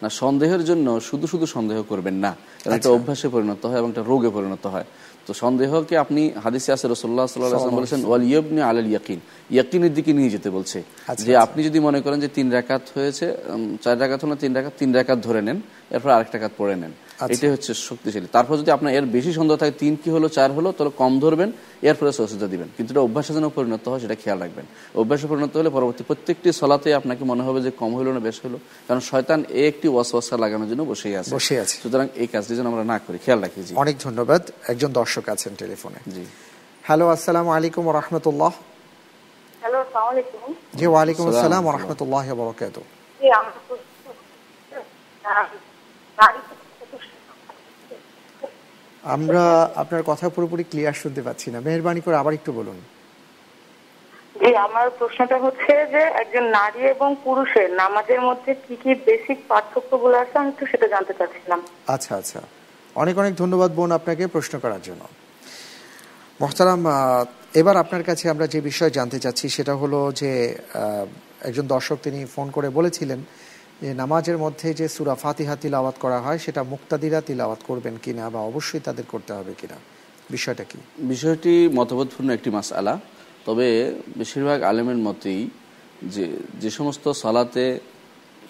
না, সন্দেহের জন্য শুধু শুধু সন্দেহ করবেন না, কারণ একটা অভ্যাসে পরিণত হয় এবং একটা রোগে পরিণত হয়। তো সন্দেহকে আপনি হাদিসে আছে রাসূলুল্লাহ সাল্লাল্লাহু আলাইহি ওয়াসাল্লাম বলেছেন ওয়াল ইয়াবনি আলাল ইয়াকিন, ইয়াকিনের দিকে নিয়ে যেতে বলছে। যে আপনি যদি মনে করেন যে তিন রাকাত হয়েছে, চার রাকাত হলো তিন রাকাত, তিন রাকাত ধরে নেন, এরপর আরেক রাকাত পড়ে নেন, এটাই হচ্ছে শক্তিশালী। তারপর যদি আপনার এর বেশি সন্দেহ থাকে তিন কি হলো চার হলো, তাহলে কম ধরবেন, এরপরে সাজদা দিবেন। কিন্তু এটা অভ্যাসে যেন পরিণত হয় সেটা খেয়াল রাখবেন। অভ্যাসে পরিণত হলে পরবর্তী প্রত্যেকটি সালাতে আপনাকে মনে হবে যে কম হলো না বেশ হলো, কারণ শয়তান এই একটি ওয়াসওয়াসা লাগানোর জন্য বসেই আছে বসে আছে। সুতরাং এই কাজটি যেন আমরা না করি, খেয়াল রাখি। অনেক ধন্যবাদ, একজন দর্শক আছেন টেলিফোনে। জি হ্যালো, আসসালামু আলাইকুম ওয়া রাহমাতুল্লাহ। হ্যালো, আসসালামু আলাইকুম। জি ওয়া আলাইকুম আসসালাম ওয়া রাহমাতুল্লাহি ওয়া বারাকাতুহু। জি আমরা আমরা আপনার কথা পুরোপুরি ক্লিয়ার শুনতে পাচ্ছি না, মেহেরবানি করে আবার একটু বলুন। জি আমার প্রশ্নটা হচ্ছে যে একজন নারী এবং পুরুষের নামাজের মধ্যে কি কি বেসিক পার্থক্যগুলো আছে আমি একটু সেটা জানতে চাচ্ছিলাম। আচ্ছা আচ্ছা, অনেক অনেক ধন্যবাদ বোন আপনাকে প্রশ্ন করার জন্য। মোহতারাম, এবার আপনার কাছে আমরা যে বিষয় জানতে চাচ্ছি সেটা হলো যে একজন দর্শক তিনি ফোন করে বলেছিলেন যে নামাজের মধ্যে যে সূরা ফাতিহা তিলাওয়াত করা হয় সেটা মুক্তাদিরা তিলাওয়াত করবেন কিনা বা অবশ্যই তাদের করতে হবে কিনা, বিষয়টা কি? বিষয়টি মতভেদপূর্ণ একটি মাসআলা। তবে বেশিরভাগ আলেমের মতেই যে যে সমস্ত সালাতে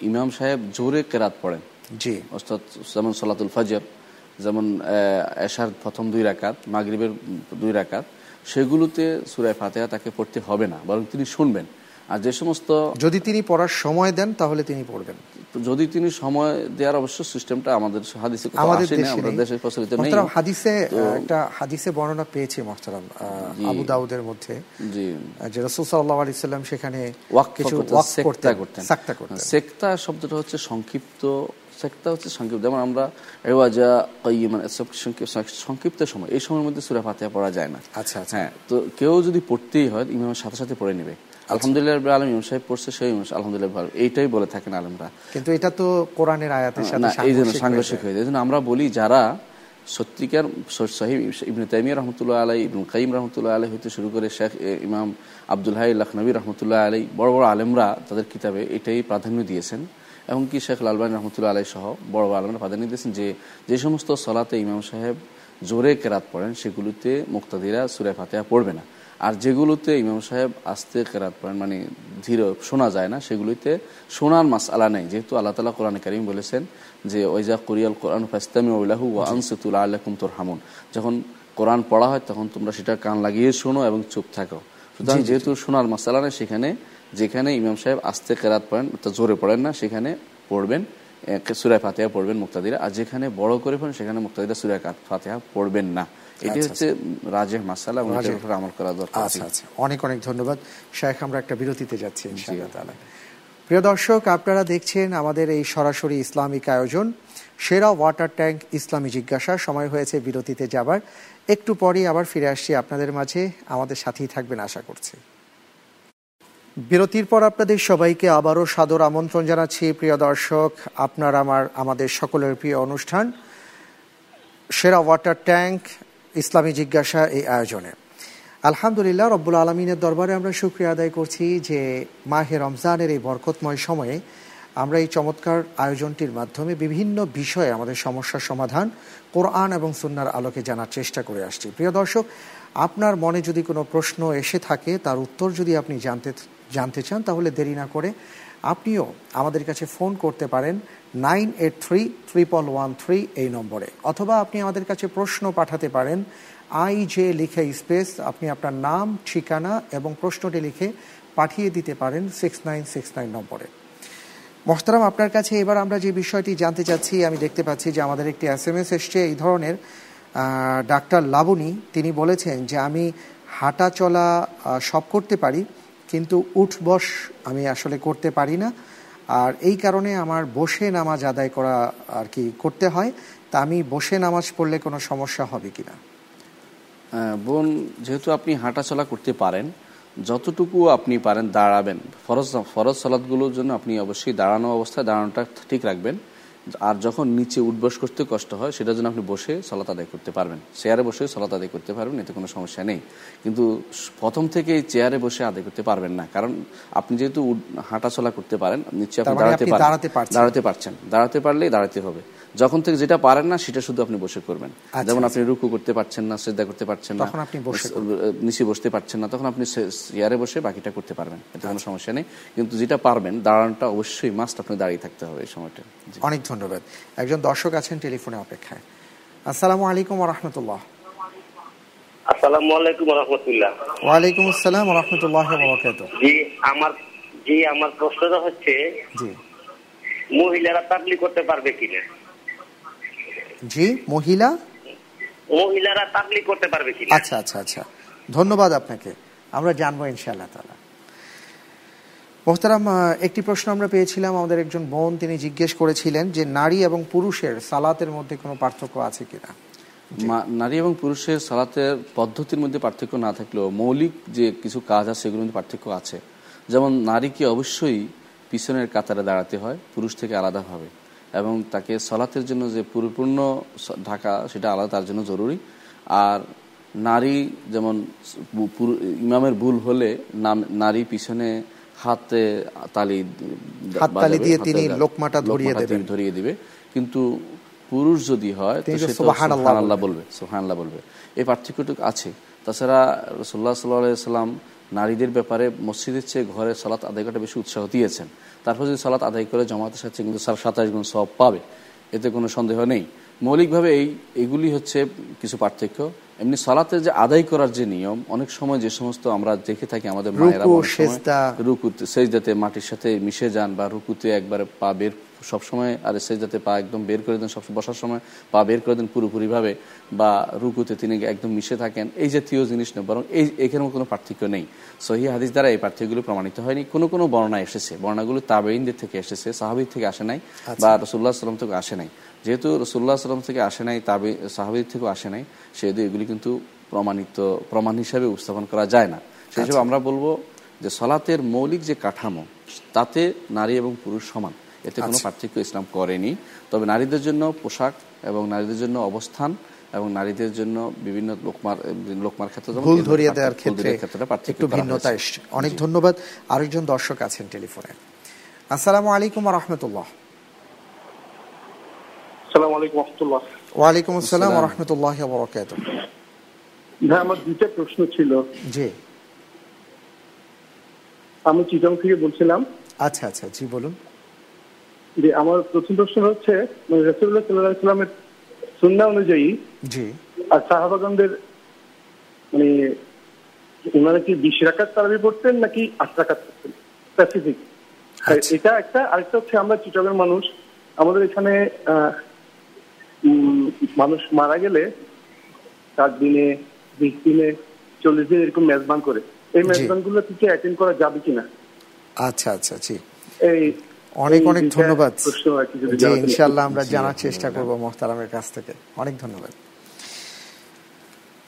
ইমাম সাহেব জোরে কেরাত পড়েন, জি অর্থাৎ যেমন সালাতুল ফজর, যেমন এশার প্রথম দুই রাকাত, মাগরিবের দুই রাকাত, সেগুলোতে সূরা ফাতিহা তাকে পড়তে হবে না, বরং তিনি শুনবেন। আর যে সমস্ত যদি তিনি পড়ার সময় দেন তাহলে তিনি পড়বেন। যদি তিনি সময় দেওয়ার অবশ্য সিস্টেমটা আমাদের হাদিসে আমাদের দেশে প্রচলিত নেই। হাদিসে একটা হাদিসে বর্ণনা পেয়েছে মোহতারাম আবু দাউদের মধ্যে, জি যে রাসূল সাল্লাল্লাহু আলাইহি ওয়াসাল্লাম সেখানে ওয়াক কিছু ওয়াক করতে করতেন। সেকতা শব্দটা হচ্ছে সংক্ষিপ্ত, সেকতা হচ্ছে সংক্ষিপ্ত, যেমন আমরা রেওয়াজা কাইমান সংক্ষিপ্ত সময়, এই সময়ের মধ্যে সূরা ফাতিহা পড়া যায় না। আচ্ছা আচ্ছা, হ্যাঁ। তো কেউ যদি পড়তেই হয় ইমামের সাথে সাথে পড়ে নেবে, আলহামদুলিল্লাহ রাব্বিল আলামিন সাহেব পড়ছে সেই ইমাম আলহামদুলিল্লাহ, এইটাই বলে থাকেন আলেমরা। কিন্তু এটা তো কোরআনের আয়াতের সাথে সাংঘর্ষিক হয়ে যায়। আমরা বলি যারা সত্যিকার সাহিব ইবনে তাইমিয়া রহমতুল্লাহ আলাই, ইবনুল কাইম রহমতুল্লাহ আলাই হতে শুরু করে শেখ ইমাম আব্দুল হাই লখনবী রহমতুল্লাহ আলাই, বড় বড় আলেমরা তাদের কিতাবে এটাই প্রাধান্য দিয়েছেন। এমনকি শেখ লালবানী রহমতুল্লাহ আলাই সহ বড় বড় আলেমরা প্রাধান্য দিয়েছেন যে যে সমস্ত সলাতে ইমাম সাহেব জোরে কেরাত পড়েন সেগুলোতে মুক্তাদিরা সুরে ফাতেহা পড়বে না, আর যেগুলোতে ইমাম সাহেব আস্তে কেরাত পড়েন মানে ধীরে শোনা যায় না সেগুলিতে শোনার মাসআলা নেই। যেহেতু আল্লাহ তাআলা কোরআন কারীম বলেছেন যে ওয়াইজা কুরিয়াল কোরআন ফাসতামিউ লাহু ওয়া আনসিতু লাআলাকুম তুরহামুন, যখন কোরআন পড়া হয় তখন তোমরা সেটা কান লাগিয়ে শোনো এবং চুপ থাকো। সুতরাং যেহেতু শোনার মাসআলা নেই, সেখানে যেখানে ইমাম সাহেব আস্তে কেরাত পড়েন অর্থাৎ জোরে পড়েন না সেখানে পড়বেন সূরা ফাতিহা পড়বেন মুক্তাদিরা, আর যেখানে বড় করে পড়েন সেখানে মুক্তাদিরা সূরা ফাতিহা পড়বেন না। এটি হচ্ছে রাজেহ মাসালা, এর উপর আমল করা দরকার। আচ্ছা আচ্ছা, অনেক অনেক ধন্যবাদ শাইখ। আমরা একটা বিরতিতে যাচ্ছি ইনশাআল্লাহ তাআলা। প্রিয় দর্শক, আপনারা দেখছেন আমাদের এই সরাসরি ইসলামিক আয়োজন সেরা ওয়াটার ট্যাঙ্ক ইসলামী জিজ্ঞাসা। সময় হয়েছে বিরতিতে যাবার, একটু পরেই আবার ফিরে আসছি আপনাদের মাঝে, আমাদের সাথেই থাকবেন আশা করছি। বিরতির পর আপনাদের সবাইকে আবারও সাদর আমন্ত্রণ জানাচ্ছি। প্রিয় দর্শক, আপনার আমার আমাদের সকলের প্রিয় অনুষ্ঠান সেরা ওয়াটার ট্যাঙ্ক ইসলামী জিজ্ঞাসা এই আয়োজনে আলহামদুলিল্লাহ রব্বুল আলমিনের দরবারে আমরা শুক্রিয়া আদায় করছি যে মাহে রমজানের এই বরকতময় সময়ে আমরা এই চমৎকার আয়োজনটির মাধ্যমে বিভিন্ন বিষয়ে আমাদের সমস্যার সমাধান কোরআন এবং সুন্নার আলোকে জানার চেষ্টা করে আসছি। প্রিয় দর্শক, আপনার মনে যদি কোনো প্রশ্ন এসে থাকে তার উত্তর যদি আপনি জানতে জানতে চান তাহলে দেরি না করে আপনিও আমাদের কাছে ফোন করতে পারেন nine eight three triple one three এই নম্বরে, অথবা আপনি আমাদের কাছে প্রশ্ন পাঠাতে পারেন আই জে লিখে স্পেস আপনি আপনার নাম, ঠিকানা এবং প্রশ্নটি লিখে পাঠিয়ে দিতে পারেন সিক্স নাইন সিক্স নাইন নম্বরে। মোহতারাম, আপনার কাছে এবার আমরা যে বিষয়টি জানতে চাচ্ছি, আমি দেখতে পাচ্ছি যে আমাদের একটি এস এম এস এসছে এই ধরনের। ডাক্তার লাবণী তিনি বলেছেন যে আমি হাঁটা চলা সব করতে পারি কিন্তু উঠ বস আমি আসলে করতে পারি না, আর এই কারণে আমার বসে নামাজ আদায় করা আর কি করতে হয়। তা আমি বসে নামাজ পড়লে কোনো সমস্যা হবে কি না? বোন, যেহেতু আপনি হাঁটাচলা করতে পারেন যতটুকু আপনি পারেন দাঁড়াবেন, ফরজ ফরজ সালাতগুলোর জন্য আপনি অবশ্যই দাঁড়ানো অবস্থায় দাঁড়ানোটা ঠিক রাখবেন, আর যখন নিচে উঠবস করতে কষ্ট হয় সেটার জন্য আপনি বসে সালাত আদায় করতে পারবেন, চেয়ারে বসে সালাত আদায় করতে পারবেন, এতে কোনো সমস্যা নেই। কিন্তু প্রথম থেকে চেয়ারে বসে আদায় করতে পারবেন না, কারণ আপনি যেহেতু হাঁটাচলা করতে পারেন নিচে আপনি দাঁড়াতে পারছেন দাঁড়াতে পারছেন দাঁড়াতে পারলেই দাঁড়াতে হবে। যখন থেকে যেটা পারেন না সেটা শুধু আপনি বসে করবেন। যেমন আপনি রুকু করতে পারছেন না, সিজদা করতে পারছেন না, তখন আপনি বসে নিচে বসতে পারছেন না, তখন আপনি চেয়ারে বসে বাকিটা করতে পারবেন, এতে কোনো সমস্যা নেই। কিন্তু যেটা পারবেন দাঁড়ানোটা অবশ্যই মাস্ট, আপনি দাঁড়িয়ে থাকতে হবে এই সময়টা। অনেক ধন্যবাদ। একজন দর্শক আছেন টেলিফোনে অপেক্ষায়। আসসালামু আলাইকুম ওয়া রাহমাতুল্লাহ। আসসালামু আলাইকুম ওয়া রাহমাতুল্লাহ। ওয়া আলাইকুম আসসালাম ওয়া রাহমাতুল্লাহি ওয়া বারাকাতুহু। জি আমার জি আমার প্রশ্নটা হচ্ছে জি মহিলারা তাবলীগ করতে পারবে কিনা? জি মহিলা মহিলারা তাবলীগ করতে পারবে কিনা? আচ্ছা আচ্ছা আচ্ছা, ধন্যবাদ আপনাকে, আমরা জানবো ইনশাআল্লাহ তাআলা। মোহতারাম, একটি প্রশ্ন আমরা পেয়েছিলাম আমাদের একজন বোন, তিনি জিজ্ঞেস করেছিলেন যে নারী এবং পুরুষের সালাতের মধ্যে কোনো পার্থক্য আছে কিনা? নারী এবং পুরুষের সালাতের পদ্ধতির মধ্যে পার্থক্য না থাকলেও মৌলিক যে কিছু কাজ আছে সেগুলোর মধ্যে পার্থক্য আছে। যেমন নারীকে অবশ্যই পিছনের কাতারে দাঁড়াতে হয় পুরুষ থেকে আলাদাভাবে, এবং তাকে সালাতের জন্য যে পরিপূর্ণ ঢাকা সেটা আলাদা তার জন্য জরুরি। আর নারী যেমন ইমামের ভুল হলে নারী পিছনে হাতে তালি হাততালি দিয়ে তিনি লোকমাটা ধরিয়ে দেবেন ধরিয়ে দিবে, কিন্তু পুরুষ যদি হয় তো সে সুবহানাল্লাহ বলবে সুবহানাল্লাহ বলবে এই পার্থক্যটুকু আছে। তাছাড়া রাসূলুল্লাহ সাল্লাল্লাহু আলাইহি ওয়াসাল্লাম নারীদের ব্যাপারে মসজিদের চেয়ে ঘরে সালাত আদায় করাটা বেশি উৎসাহ দিয়েছেন। তারপর যদি সালাত আদায় করে জামাতের সাথে কিন্তু সাতাশ গুণ সওয়াব পাবে, এতে কোনো সন্দেহ নেই। মৌলিকভাবে এই এগুলি হচ্ছে কিছু পার্থক্য। এমনি সালাতে যে আদায় করার যে নিয়ম, অনেক সময় যে সমস্ত আমরা দেখে থাকি আমাদের মায়েরা রুকুতে সেজদাতে মাটির সাথে মিশে যান, বা রুকুতে একবারে পা বের সবসময়, আর সেজদাতে পা একদম বের করে দেন, সব বসার সময় পা বের করে দেন পুরোপুরিভাবে, বা রুকুতে তিনি একদম মিশে থাকেন, এই জাতীয় জিনিস নেই। বরং এই এখানেও কোনো পার্থক্য নেই। সহিহ হাদিস দ্বারা এই পার্থক্যগুলো প্রমাণিত হয়নি। কোনো কোনো বর্ণনা এসেছে, বর্ণনাগুলো তাবেঈনদের থেকে এসেছে, সাহাবীদের থেকে আসে নাই, বা রাসূলুল্লাহ সাল্লাল্লাহু আলাইহি ওয়াসাল্লাম থেকে আসে নাই। যেহেতু রাসূলুল্লাহ সাল্লাল্লাহু আলাইহি ওয়াসাল্লাম থেকে আসে নাই, তাবে সাহাবীদের থেকেও আসে নাই, সেহেতু এগুলি কিন্তু প্রমাণিত প্রমাণ হিসাবে উপস্থাপন করা যায় না। সেই হিসেবে আমরা বলবো যে সালাতের মৌলিক যে কাঠামো তাতে নারী এবং পুরুষ সমান, এতে কোনো পার্থক্য ইসলাম করেনি। তবে নারীদের জন্য পোশাক এবং নারীদের জন্য অবস্থান এবং নারীদের জন্য বিভিন্ন লোকমার লোকমার ক্ষেত্রে ভুল ধরিয়ে দেওয়ার ক্ষেত্রে একটু ভিন্নতা এসছে। অনেক ধন্যবাদ। আরেকজন দর্শক আছেন টেলিফোনে। আসসালামু আলাইকুম ওয়া রাহমাতুল্লাহ। আসসালামু আলাইকুম ওয়া রাহমাতুল্লাহ। ওয়া আলাইকুম আসসালাম ওয়া রাহমাতুল্লাহি ওয়া বারাকাতুহু। না, আমার দুটো প্রশ্ন ছিল। জি, আমি চিটং থেকে বলছিলাম। আচ্ছা আচ্ছা, জি বলুন। জি, আমার প্রথম প্রশ্ন হচ্ছে রাসূলুল্লাহ সাল্লাল্লাহু আলাইহি ওয়াসাল্লামের সুন্নাহ অনুযায়ী জি আর সাহাবাগণদের মানে ওনারা কি বিশ রাকাত তারাবি পড়তেন নাকি আট রাকাত পড়তেন স্পেসিফিক? এটা একটা। আরেকটা হচ্ছে আমরা চিটাগের মানুষ, আমাদের এখানে মানুষ মারা গেলে সাত দিনে বিশ দিনে চল্লিশ দিন এরকম মেজবান করে, এই মেজবান গুলো থেকে অ্যাটেন্ড করা যাবে কিনা? আচ্ছা আচ্ছা, জি, এই অনেক অনেক ধন্যবাদ। ইনশাআল্লাহ আমরা জানার চেষ্টা করবো মোহতারামের কাছ থেকে। অনেক ধন্যবাদ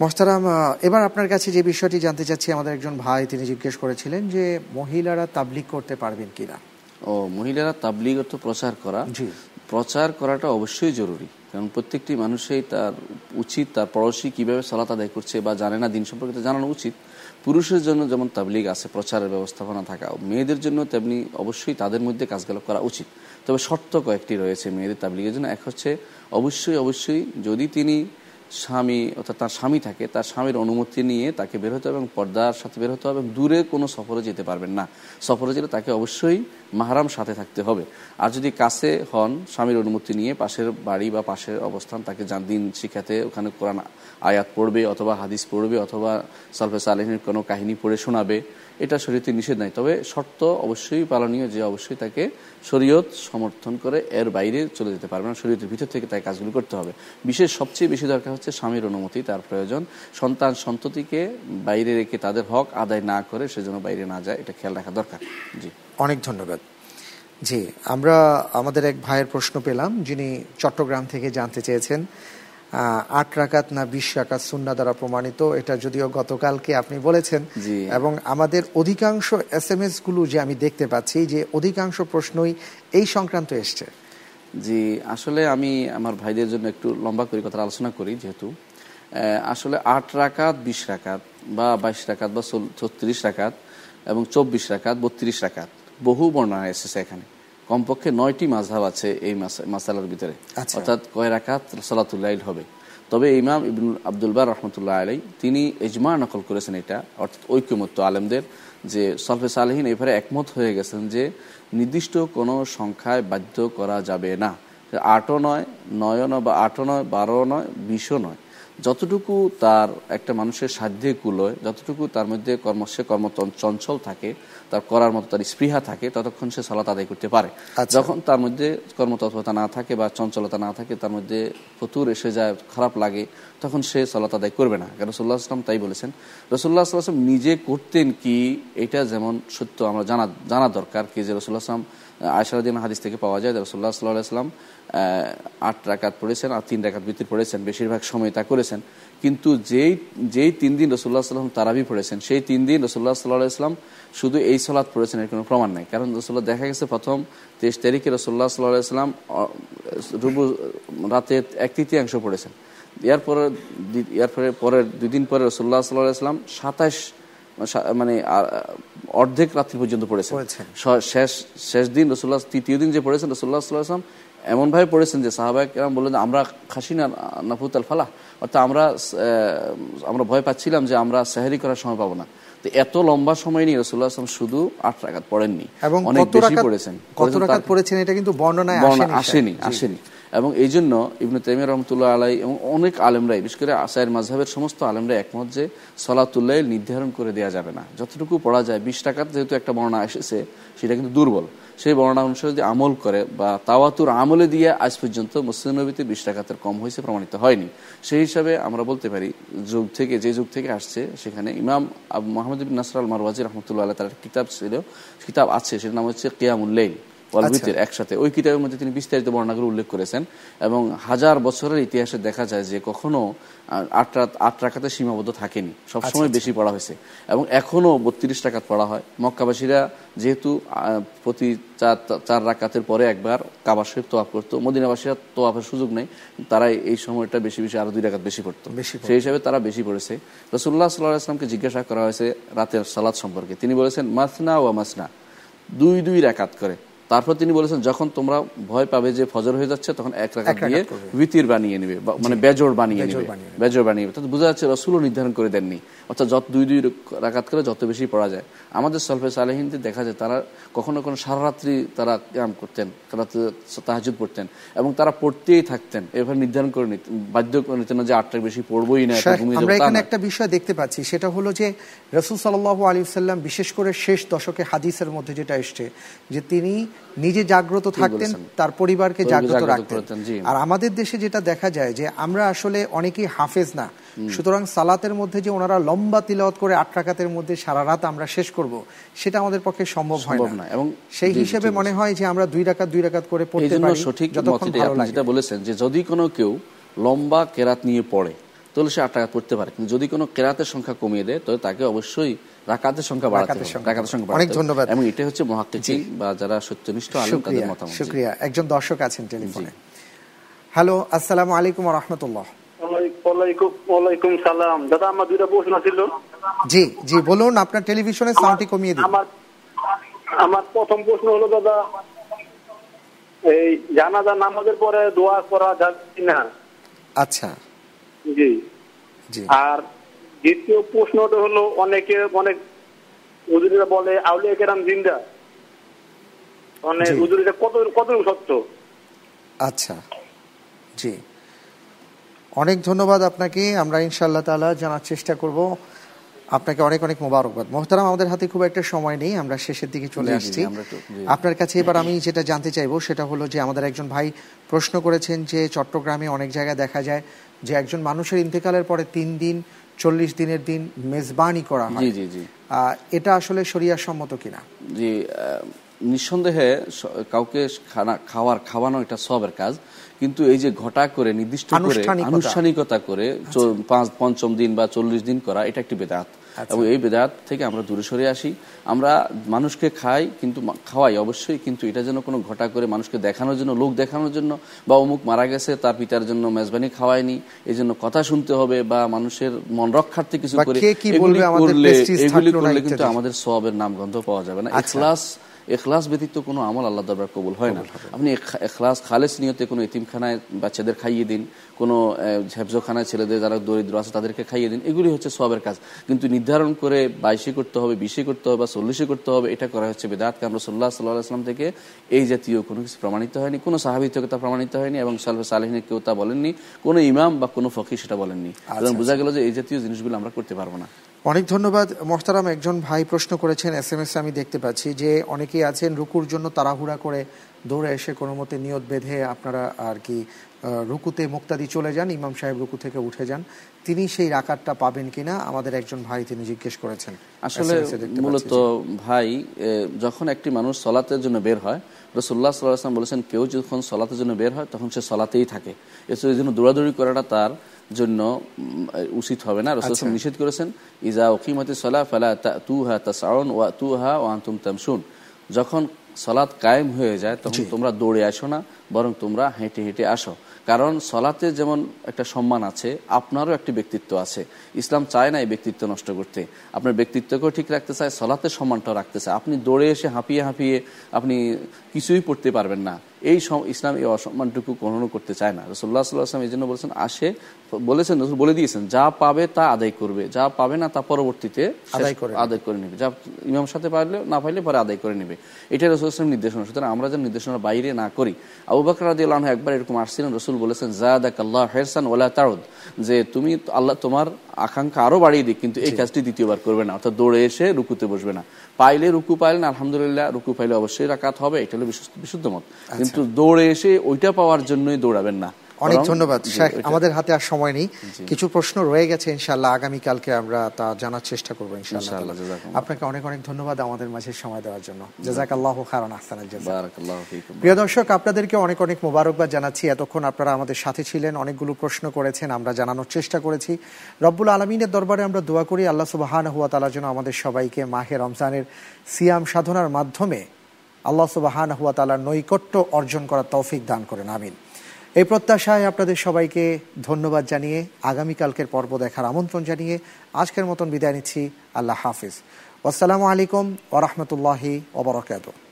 মোহতারাম। এবার আপনার কাছে যে বিষয়টি জানতে চাচ্ছি, আমাদের একজন ভাই তিনি জিজ্ঞেস করেছিলেন যে মহিলারা তাবলিগ করতে পারবেন কিনা। ও, মহিলারা তাবলিগ অর্থ প্রচার করা। জি, প্রচার করাটা অবশ্যই জরুরি, কারণ প্রত্যেকটি মানুষই তার উচিত তার পড়োশী কীভাবে সালাত আদায় করছে বা জানে না দিন সম্পর্কে জানানো উচিত। পুরুষের জন্য যেমন তাবলিগ আছে, প্রচারের ব্যবস্থাপনা থাকা, মেয়েদের জন্য তেমনি অবশ্যই তাদের মধ্যে কাজগুলো করা উচিত। তবে শর্ত কয়েকটি রয়েছে মেয়েদের তাবলিগের জন্য। এক হচ্ছে অবশ্যই অবশ্যই যদি তিনি স্বামী অর্থাৎ তার স্বামী থাকে, তার স্বামীর অনুমতি নিয়ে তাকে বের হতে হবে এবং পর্দার সাথে বের হতে হবে। দূরে কোনো সফরে যেতে পারবেন না, সফরে যেতে তাকে অবশ্যই মাহরাম সাথে থাকতে হবে। আর যদি কাছে হন, স্বামীর অনুমতি নিয়ে পাশের বাড়ি বা পাশের অবস্থান তাকে দিন শিখাতে, ওখানে কোরআন আয়াত পড়বে অথবা হাদিস পড়বে অথবা সালফে সালেহিনের কোনো কাহিনী পড়ে শোনাবে, এটা শরীয়তে নিষেধ নাই। তবে শর্ত অবশ্যই পালনীয় যে অবশ্যই তাকে শরীয়ত সমর্থন করে এর বাইরে চলে যেতে পারবে না, শরীয়তের ভিতর থেকে তাই কাজগুলো করতে হবে। বিশেষ সবচেয়ে বেশি দরকার হচ্ছে স্বামীর অনুমতি, তার প্রয়োজন। সন্তান সন্ততিকে বাইরে রেখে তাদের হক আদায় না করে সেজন্য বাইরে না যায়, এটা খেয়াল রাখা দরকার। জি, অনেক ধন্যবাদ। জি, আমরা আমাদের এক ভাইয়ের প্রশ্ন পেলাম যিনি চট্টগ্রাম থেকে জানতে চেয়েছেন আট রাকাত না বিশ রাকাত সুন্নাহ দ্বারা প্রমাণিত। এটা যদিও গতকালকে আপনি বলেছেন, এবং আমাদের অধিকাংশ এসএমএস গুলো যে আমি দেখতে পাচ্ছি যে অধিকাংশ প্রশ্নই এই সংক্রান্ত এসছে। জি, আসলে আমি আমার ভাইদের জন্য একটু লম্বা করে কথা আলোচনা করি, যেহেতু আসলে আট রাকাত বিশ রাকাত বা বাইশ রাকাত বা ছত্রিশ রাকাত এবং চব্বিশ রাকাত বত্রিশ রাকাত বহু বর্ণনা এসেছে। এখানে কমপক্ষে নয়টি মাযহাব আছে এই মাসালার ভিতরে, অর্থাৎ কয় রাকাত সালাতুল লাইল হবে। তবে ইমাম ইবনুল আব্দুল বার রহমতুল্লাহ আলাই তিনি ইজমা নকল করেছেন, এটা অর্থাৎ ঐক্যমত্য আলেমদের, যে সালফে সালেহীন এবারে একমত হয়ে গেছেন যে নির্দিষ্ট কোনো সংখ্যায় বাধ্য করা যাবে না। আটও নয়, নয়ও নয় বা আটও নয়, বারোও নয়, বিশও নয়। যতটুকু তার একটা মানুষের সাধ্যে কুলোয়, যতটুকু তার মধ্যে কর্ম সে কর্ম চঞ্চল থাকে, তার করার মতো তার স্পৃহা থাকে, ততক্ষণ সে সালাত আদায় করতে পারে। যখন তার মধ্যে কর্মতৎপরতা না থাকে বা চঞ্চলতা না থাকে, তার মধ্যে ফতুর এসে যায়, খারাপ লাগে, তখন সে সালাত আদায় করবে না। কারণ রাসূলুল্লাহ সাল্লাল্লাহু আলাইহি ওয়াসাল্লাম তাই বলেছেন। রাসূলুল্লাহ সাল্লাল্লাহু আলাইহি ওয়াসাল্লাম নিজে করতেন কি, এটা যেমন সত্য আমরা জানা জানা দরকার কি যে রাসূলুল্লাহ সাল্লাল্লাহু আলাইহি ওয়াসাল্লাম আয়েশার হাদিস থেকে পাওয়া যায় যে রাসূলুল্লাহ সাল্লাল্লাহু আলাইহি ওয়াসাল্লাম আট রাকাত পড়েছেন আর তিন রাকাত বিতর পড়েছেন, বেশিরভাগ সময় তা করেছেন। কিন্তু যেই যেই তিন দিন রাসূলুল্লাহ সাল্লাল্লাহু আলাইহি ওয়াসাল্লাম তারাবি পড়েছেন, সেই তিন দিন রাসূলুল্লাহ সাল্লাল্লাহু আলাইহি ওয়াসাল্লাম শুধু এই সালাত পড়েছেন এর কোনো প্রমাণ নাই। কারণ রাসূলুল্লাহ দেখা গেছে প্রথম তেইশ তারিখে রাসূলুল্লাহ সাল্লাল্লাহু আলাইহি ওয়াসাল্লাম রুবু রাতে এক তৃতীয়াংশ পড়েছেন। এরপরে এরপরে পরের দুদিন পরে রাসূলুল্লাহ সাল্লাল্লাহু আলাইহি ওয়াসাল্লাম সাতাশ মানে অর্ধেক রাত্রি পর্যন্ত পড়েছেন। শেষ শেষ দিন রাসূলুল্লাহ তৃতীয় দিন যে পড়েছেন, রাসূলুল্লাহ সাল্লাল্লাহু আলাইহি ওয়াসাল্লাম এমনভাবে পড়েছেন যে সাহাবায়ে কেরাম বললেন আমরা খাশিনা নাফুত আল ফালাহ, অর্থাৎ আমরা আমরা ভয় পাচ্ছিলাম যে আমরা সেহরি করার সময় পাবো না। তো এত লম্বা সময় নিয়ে রাসূলুল্লাহ সাল্লাল্লাহু আলাইহি ওয়াসাল্লাম শুধু আট রাকাত পড়েননি, অনেক বেশি পড়েছেন। কত রাকাত পড়েছেন এটা কিন্তু বর্ণনায় আসেনি আসেনি এবং এই জন্য ইবনে তাইমিয়া রহমতুল্লাহ আলাই এবং অনেক আলেমরাই, বিশেষ করে আশায়ের মাযহাবের সমস্ত আলেমরাই একমত যে সালাতুল লাইল নির্ধারণ করে দেওয়া যাবে না। যতটুকু পড়া যায়, বিশ রাকাত যেহেতু একটা বর্ণনা এসেছে সেটা কিন্তু দুর্বল, সেই বর্ণনা অনুসারে যদি আমল করে বা তাওয়াতুর আমলে দিয়ে আজ পর্যন্ত মুসলিম নবীতে বিশ রাকাতের কম হয়েছে প্রমাণিত হয়নি। সেই হিসাবে আমরা বলতে পারি যুগ থেকে যে যুগ থেকে আসছে সেখানে ইমাম আবু মোহাম্মদ বিন সাহাল মারওয়াজি রহমতুল্লাহ আলাই তার কিতাব ছিল, কিতাব আছে, সেটার নাম হচ্ছে কিয়ামুল লাইল। ওয়ালবিতের একসাথে। ওই কিতাবের মধ্যে তিনি বিস্তারিত বর্ণনাগুলো উল্লেখ করেছেন এবং হাজার বছরের ইতিহাসে দেখা যায় যে কখনো আট রাত আট রাকাতে সীমাবদ্ধ থাকেনি, সবসময় বেশি পড়া হয়েছে এবং এখনও বত্রিশ রাকাত পড়া হয়। মক্কাবাসীরা যেহেতু প্রতি চার চার রাকাতের পরে একবার কাবা শরীফ তোয়াফ করতো, মদিনাবাসীরা তোয়াফের সুযোগ নেই, তারা এই সময়টা বেশি বেশি আরো দুই রাকাত বেশি পড়তো, সেই হিসাবে তারা বেশি পড়েছে। রাসূলুল্লাহ সাল্লাল্লাহু আলাইহি ওয়াসাল্লামকে জিজ্ঞাসা করা হয়েছে রাতের সালাত সম্পর্কে, তিনি বলেছেন মাসনা ওয়া মাসনা, দুই দুই রাকাত করে। তারপর তিনি বলেছেন যখন তোমরা ভয় পাবে যে ফজর হয়ে যাচ্ছে তখন এক রাকাত দিয়ে বিতির বানিয়ে নেবে, মানে বেজর বানিয়ে নেবে, বেজর বানিয়ে নেবে। তাতে বোঝা যাচ্ছে রাসূলও নির্ধারণ করে দেননি, অর্থাৎ যত দুই দুই রাকাত করে যত বেশি পড়া যায়। আমাদের সালফে সালেহিনদের দেখা যায় তারা কখনো কখনো সারা রাত্রি তারা কিয়াম করতেন, তারা তাহাজ্জুদ পড়তেন এবং তারা পড়তেই থাকতেন, এভাবে নির্ধারণ করে নিতেন, বাধ্য করে নিতেন না যে আটটার বেশি পড়বই না। আমরা এখানে একটা বিষয় দেখতে পাচ্ছি, সেটা হলো যে রাসূল সাল্লাল্লাহু আলাইহি ওয়াসাল্লাম বিশেষ করে শেষ দশকে হাদিসের মধ্যে যেটা এসছে যে তিনি নিজে জাগ্রত থাকতেন, তার পরিবারকে জাগ্রত রাখতেন। আর আমাদের দেশে যেটা দেখা যায় যে আমরা আসলে অনেকেই হাফেজ না, সুতরাং সালাতের মধ্যে যে ওনারা লম্বা তিলাওয়াত করে আট রাকাতের মধ্যে সারা রাত আমরা শেষ করব, সেটা আমাদের পক্ষে সম্ভব হয় না। এবং সেই হিসেবে মনে হয় যে আমরা দুই রাকাত দুই রাকাত করে পড়তে পারি। সঠিক মতটি আপনি যেটা বলেছেন যে যদি কোনো কেউ লম্বা কেরাত নিয়ে পড়ে তাহলে সে আট রাকাত পড়তে পারে, কিন্তু যদি কোনো কেরাতের সংখ্যা কমিয়ে দেয় তাহলে তাকে অবশ্যই রাকাতের সংখ্যা বাড়াতে হবে, রাকাতের সংখ্যা। অনেক ধন্যবাদ। এবং এটা হচ্ছে মুহাক্কিকিন বা যারা সত্যনিষ্ঠ আলেম তাদের মতামত। শুকরিয়া। একজন দর্শক আছেন টেলিফোনে। হ্যালো, আসসালামু আলাইকুম ওয়া রাহমাতুল্লাহ। ওয়ালাইকুম ওয়ালাইকুম সালাম। দাদা আমার দুইটা প্রশ্ন ছিল। জি জি বলুন। আপনার টেলিভিশনের সাউন্ডটি কমিয়ে দিন। আমার আমার প্রথম প্রশ্ন হলো দাদা, এই জানাজা নামাজের পরে দোয়া করা যাবে কিনা? আচ্ছা, জি জি। আর দ্বিতীয় প্রশ্নটা হলো অনেকে অনেক হুজুরেরা বলে আউলিয়া কেরাম জিন্দা, মানে হুজুরেরা কত কত সত্য? আচ্ছা, জি, অনেক ধন্যবাদ আপনাকে। আমরা ইনশাআল্লাহ তাআলা জানার চেষ্টা করব। আপনাকে অনেক অনেক মোবারকবাদ। মোহতারাম, আমাদের হাতে খুব একটা সময় নেই, আমরা শেষের দিকে চলে আসছি। আপনার কাছে এবার আমি যেটা জানতে চাইবো সেটা হলো যে আমাদের একজন ভাই প্রশ্ন করেছেন যে চট্টগ্রামে অনেক জায়গায় দেখা যায় যে একজন মানুষের ইন্তেকালের পরে তিন দিন চল্লিশ দিনের দিন মেজবানি করা হয়। জি জি জি। এটা আসলে শরিয়া সম্মত কিনা? জি, নিঃসন্দেহে কাউকে খানা খাওয়ার খাওয়ানো এটা সবের কাজ, কিন্তু এই যে ঘটা করে নির্দিষ্ট করে আনুষ্ঠানিকতা করে পাঁচ পঞ্চম দিন বা চল্লিশ দিন করা এটা একটি বেদাত, এবং এই বেদাত থেকে আমরা দূরে সরে আসি। আমরা মানুষকে খাই, কিন্তু খাওয়াই অবশ্যই, কিন্তু এটা যেন কোনো ঘটা করে মানুষকে দেখানোর জন্য, লোক দেখানোর জন্য, বা অমুক মারা গেছে তার পিতার জন্য মেজবানি খাওয়ায়নি এই জন্য কথা শুনতে হবে, বা মানুষের মন রক্ষার্থে কিছু করে এগুলি করলে কিন্তু আমাদের সওয়াবের নামগন্ধ পাওয়া যাবে না। ইখলাস এখলাস ব্যতীত কোনো আমল আল্লাহ দরবার কবুল হয় না। আপনি এখলাস খালেস নিয়তে কোনো এতিমখানায় বাচ্চাদের খাইয়ে দিন, কোনো ঝেপঝোখানায় ছেলেদের যারা দরিদ্র আছে তাদেরকে খাইয়ে দিন, এগুলি হচ্ছে সওয়াবের কাজ। কিন্তু নির্ধারণ করে বাইশে করতে হবে, বিশে করতে হবে বা চল্লিশে করতে হবে, এটা করা হচ্ছে বেদাত। কারণ রাসূলুল্লাহ সাল্লাল্লাহু আলাইহি ওয়াসাল্লাম থেকে এই জাতীয় কোনো কিছু প্রমাণিত হয়নি, কোনো সাহাবী থেকে তা প্রমাণিত হয়নি, এবং সালফে সালেহিন কেউ তা বলেননি, কোনো ইমাম বা কোনো ফকিহ সেটা বলেননি। এবং বোঝা গেল যে এই জাতীয় জিনিসগুলো আমরা করতে পারবো না। অনেক ধন্যবাদ মোহতারাম। একজন ভাই প্রশ্ন করেছেন এস এম এস, আমি দেখতে পাচ্ছি যে অনেকেই আছেন রুকুর জন্য তাড়াহুড়া করে দৌড়ে এসে কোনো মতে নিয়ত বেঁধে আপনারা আর কি রুকুতে মুক্তাদি চলে যান, ইমাম সাহেব রুকু থেকে উঠে যান, তিনি সেই রাকাতটা পাবেন কিনা আমাদের একজন ভাই তিনি জিজ্ঞেস করেছেন। আসলে মূলত ভাই, যখন একটি মানুষ সলাতের জন্য বের হয় রাসূলুল্লাহ সাল্লাল্লাহু আলাইহি ওয়াসাল্লাম বলেছেন কেউ যখন সলাতের জন্য বের হয় তখন সে সলাতেই থাকে, এর জন্য দৌড়াদৌড়ি করাটা তার জন্য উচিত হবে না। রাসূল সাল্লাল্লাহু আলাইহি ওয়াসাল্লাম নিষেধ করেছেন ইজা উকিমাতিস সালাহ ফালা তাতুহা তাসআউন ওয়া তুহা ওয়া আনতুম তামশুন, যখন সালাত কায়েম হয়ে যায় তখন তোমরা দৌড়ে আসো না, বরং তোমরা হেঁটে হেঁটে আসো। কারণ সলাতে যেমন একটা সম্মান আছে, আপনারও একটি ব্যক্তিত্ব আছে। ইসলাম চায় না এই ব্যক্তিত্ব নষ্ট করতে, আপনার ব্যক্তিত্বকেও ঠিক রাখতে চায়, সলাতের সম্মানটাও রাখতে চায়। আপনি দৌড়ে এসে হাঁপিয়ে হাঁপিয়ে আপনি কিছুই পড়তে পারবেন না, এই ইসলাম এই অসম্মানটুকু গ্রহণও করতে চায় না। রাসূলুল্লাহ সাল্লাল্লাহু আলাইহি ওয়াসাল্লাম এই জন্য বলেছেন আসে বলেছেন রাসূল বলে দিয়েছেন যা পাবে তা আদায় করবে, যা পাবে না তা পরবর্তীতে আদায় করে আদায় করে নেবে, যা ইমাম সাথে পারলে না পাইলে পরে আদায় করে নেবে, এটা রাসূল সাল্লাল্লাহু আলাইহি ওয়াসাল্লাম নির্দেশনা। সুতরাং আমরা যেন নির্দেশনার বাইরে না করি। আবু বকর রাদিয়াল্লাহু আনহু একবার এরকম আসছিলেন, রাসূল বলেছেন যাদাকাল্লাহ হিরসান ওয়ালা তাউদ, যে তুমি আল্লাহ তোমার আকাঙ্ক্ষা আরো বাড়িয়ে দিক, কিন্তু এই কাজটি দ্বিতীয়বার করবে না, অর্থাৎ দৌড়ে এসে রুকুতে বসবে না। পাইলে রুকু পাইলেন আলহামদুলিল্লাহ, রুকু পাইলে অবশ্যই রাকাত হবে, এটা হলো বিশুদ্ধ মত, কিন্তু দৌড়ে এসে ওইটা পাওয়ার জন্যই দৌড়াবেন না। অনেক ধন্যবাদ শেখ, আমাদের হাতে আর সময় নেই, কিছু প্রশ্ন রয়ে গেছে ইনশাআল্লাহ আগামী কালকে আমরা তা জানার চেষ্টা করব ইনশাআল্লাহ। আপনাকে অনেক অনেক ধন্যবাদ আমাদের মাঝে সময় দেওয়ার জন্য। জাযাকাল্লাহু খায়রান আহসানাল জাযা। বারাকাল্লাহু ফিকুম। প্রিয় দর্শক, আপনাদেরকে অনেক অনেক মোবারকবাদ জানাচ্ছি। এতক্ষণ আপনারা আমাদের সাথে ছিলেন, অনেকগুলো প্রশ্ন করেছেন, আমরা জানানোর চেষ্টা করেছি। রব্বুল আলামিনের দরবারে আমরা দোয়া করি আল্লাহ সুবহানাহু ওয়া তাআলা যেন আমাদের সবাইকে মাহে রমজানের সিয়াম সাধনার মাধ্যমে আল্লাহ সুবহানাহু ওয়া তাআলার নৈকট্য অর্জন করার তৌফিক দান করেন, আমিন। এই প্রত্যাশায় আপনাদের সবাইকে ধন্যবাদ জানিয়ে আগামীকালকের পর্ব দেখার আমন্ত্রণ জানিয়ে আজকের মতন বিদায় নিচ্ছি। আল্লাহ হাফিজ। আসসালামু আলাইকুম ওয়া রাহমাতুল্লাহি ওয়া বারাকাতুহু।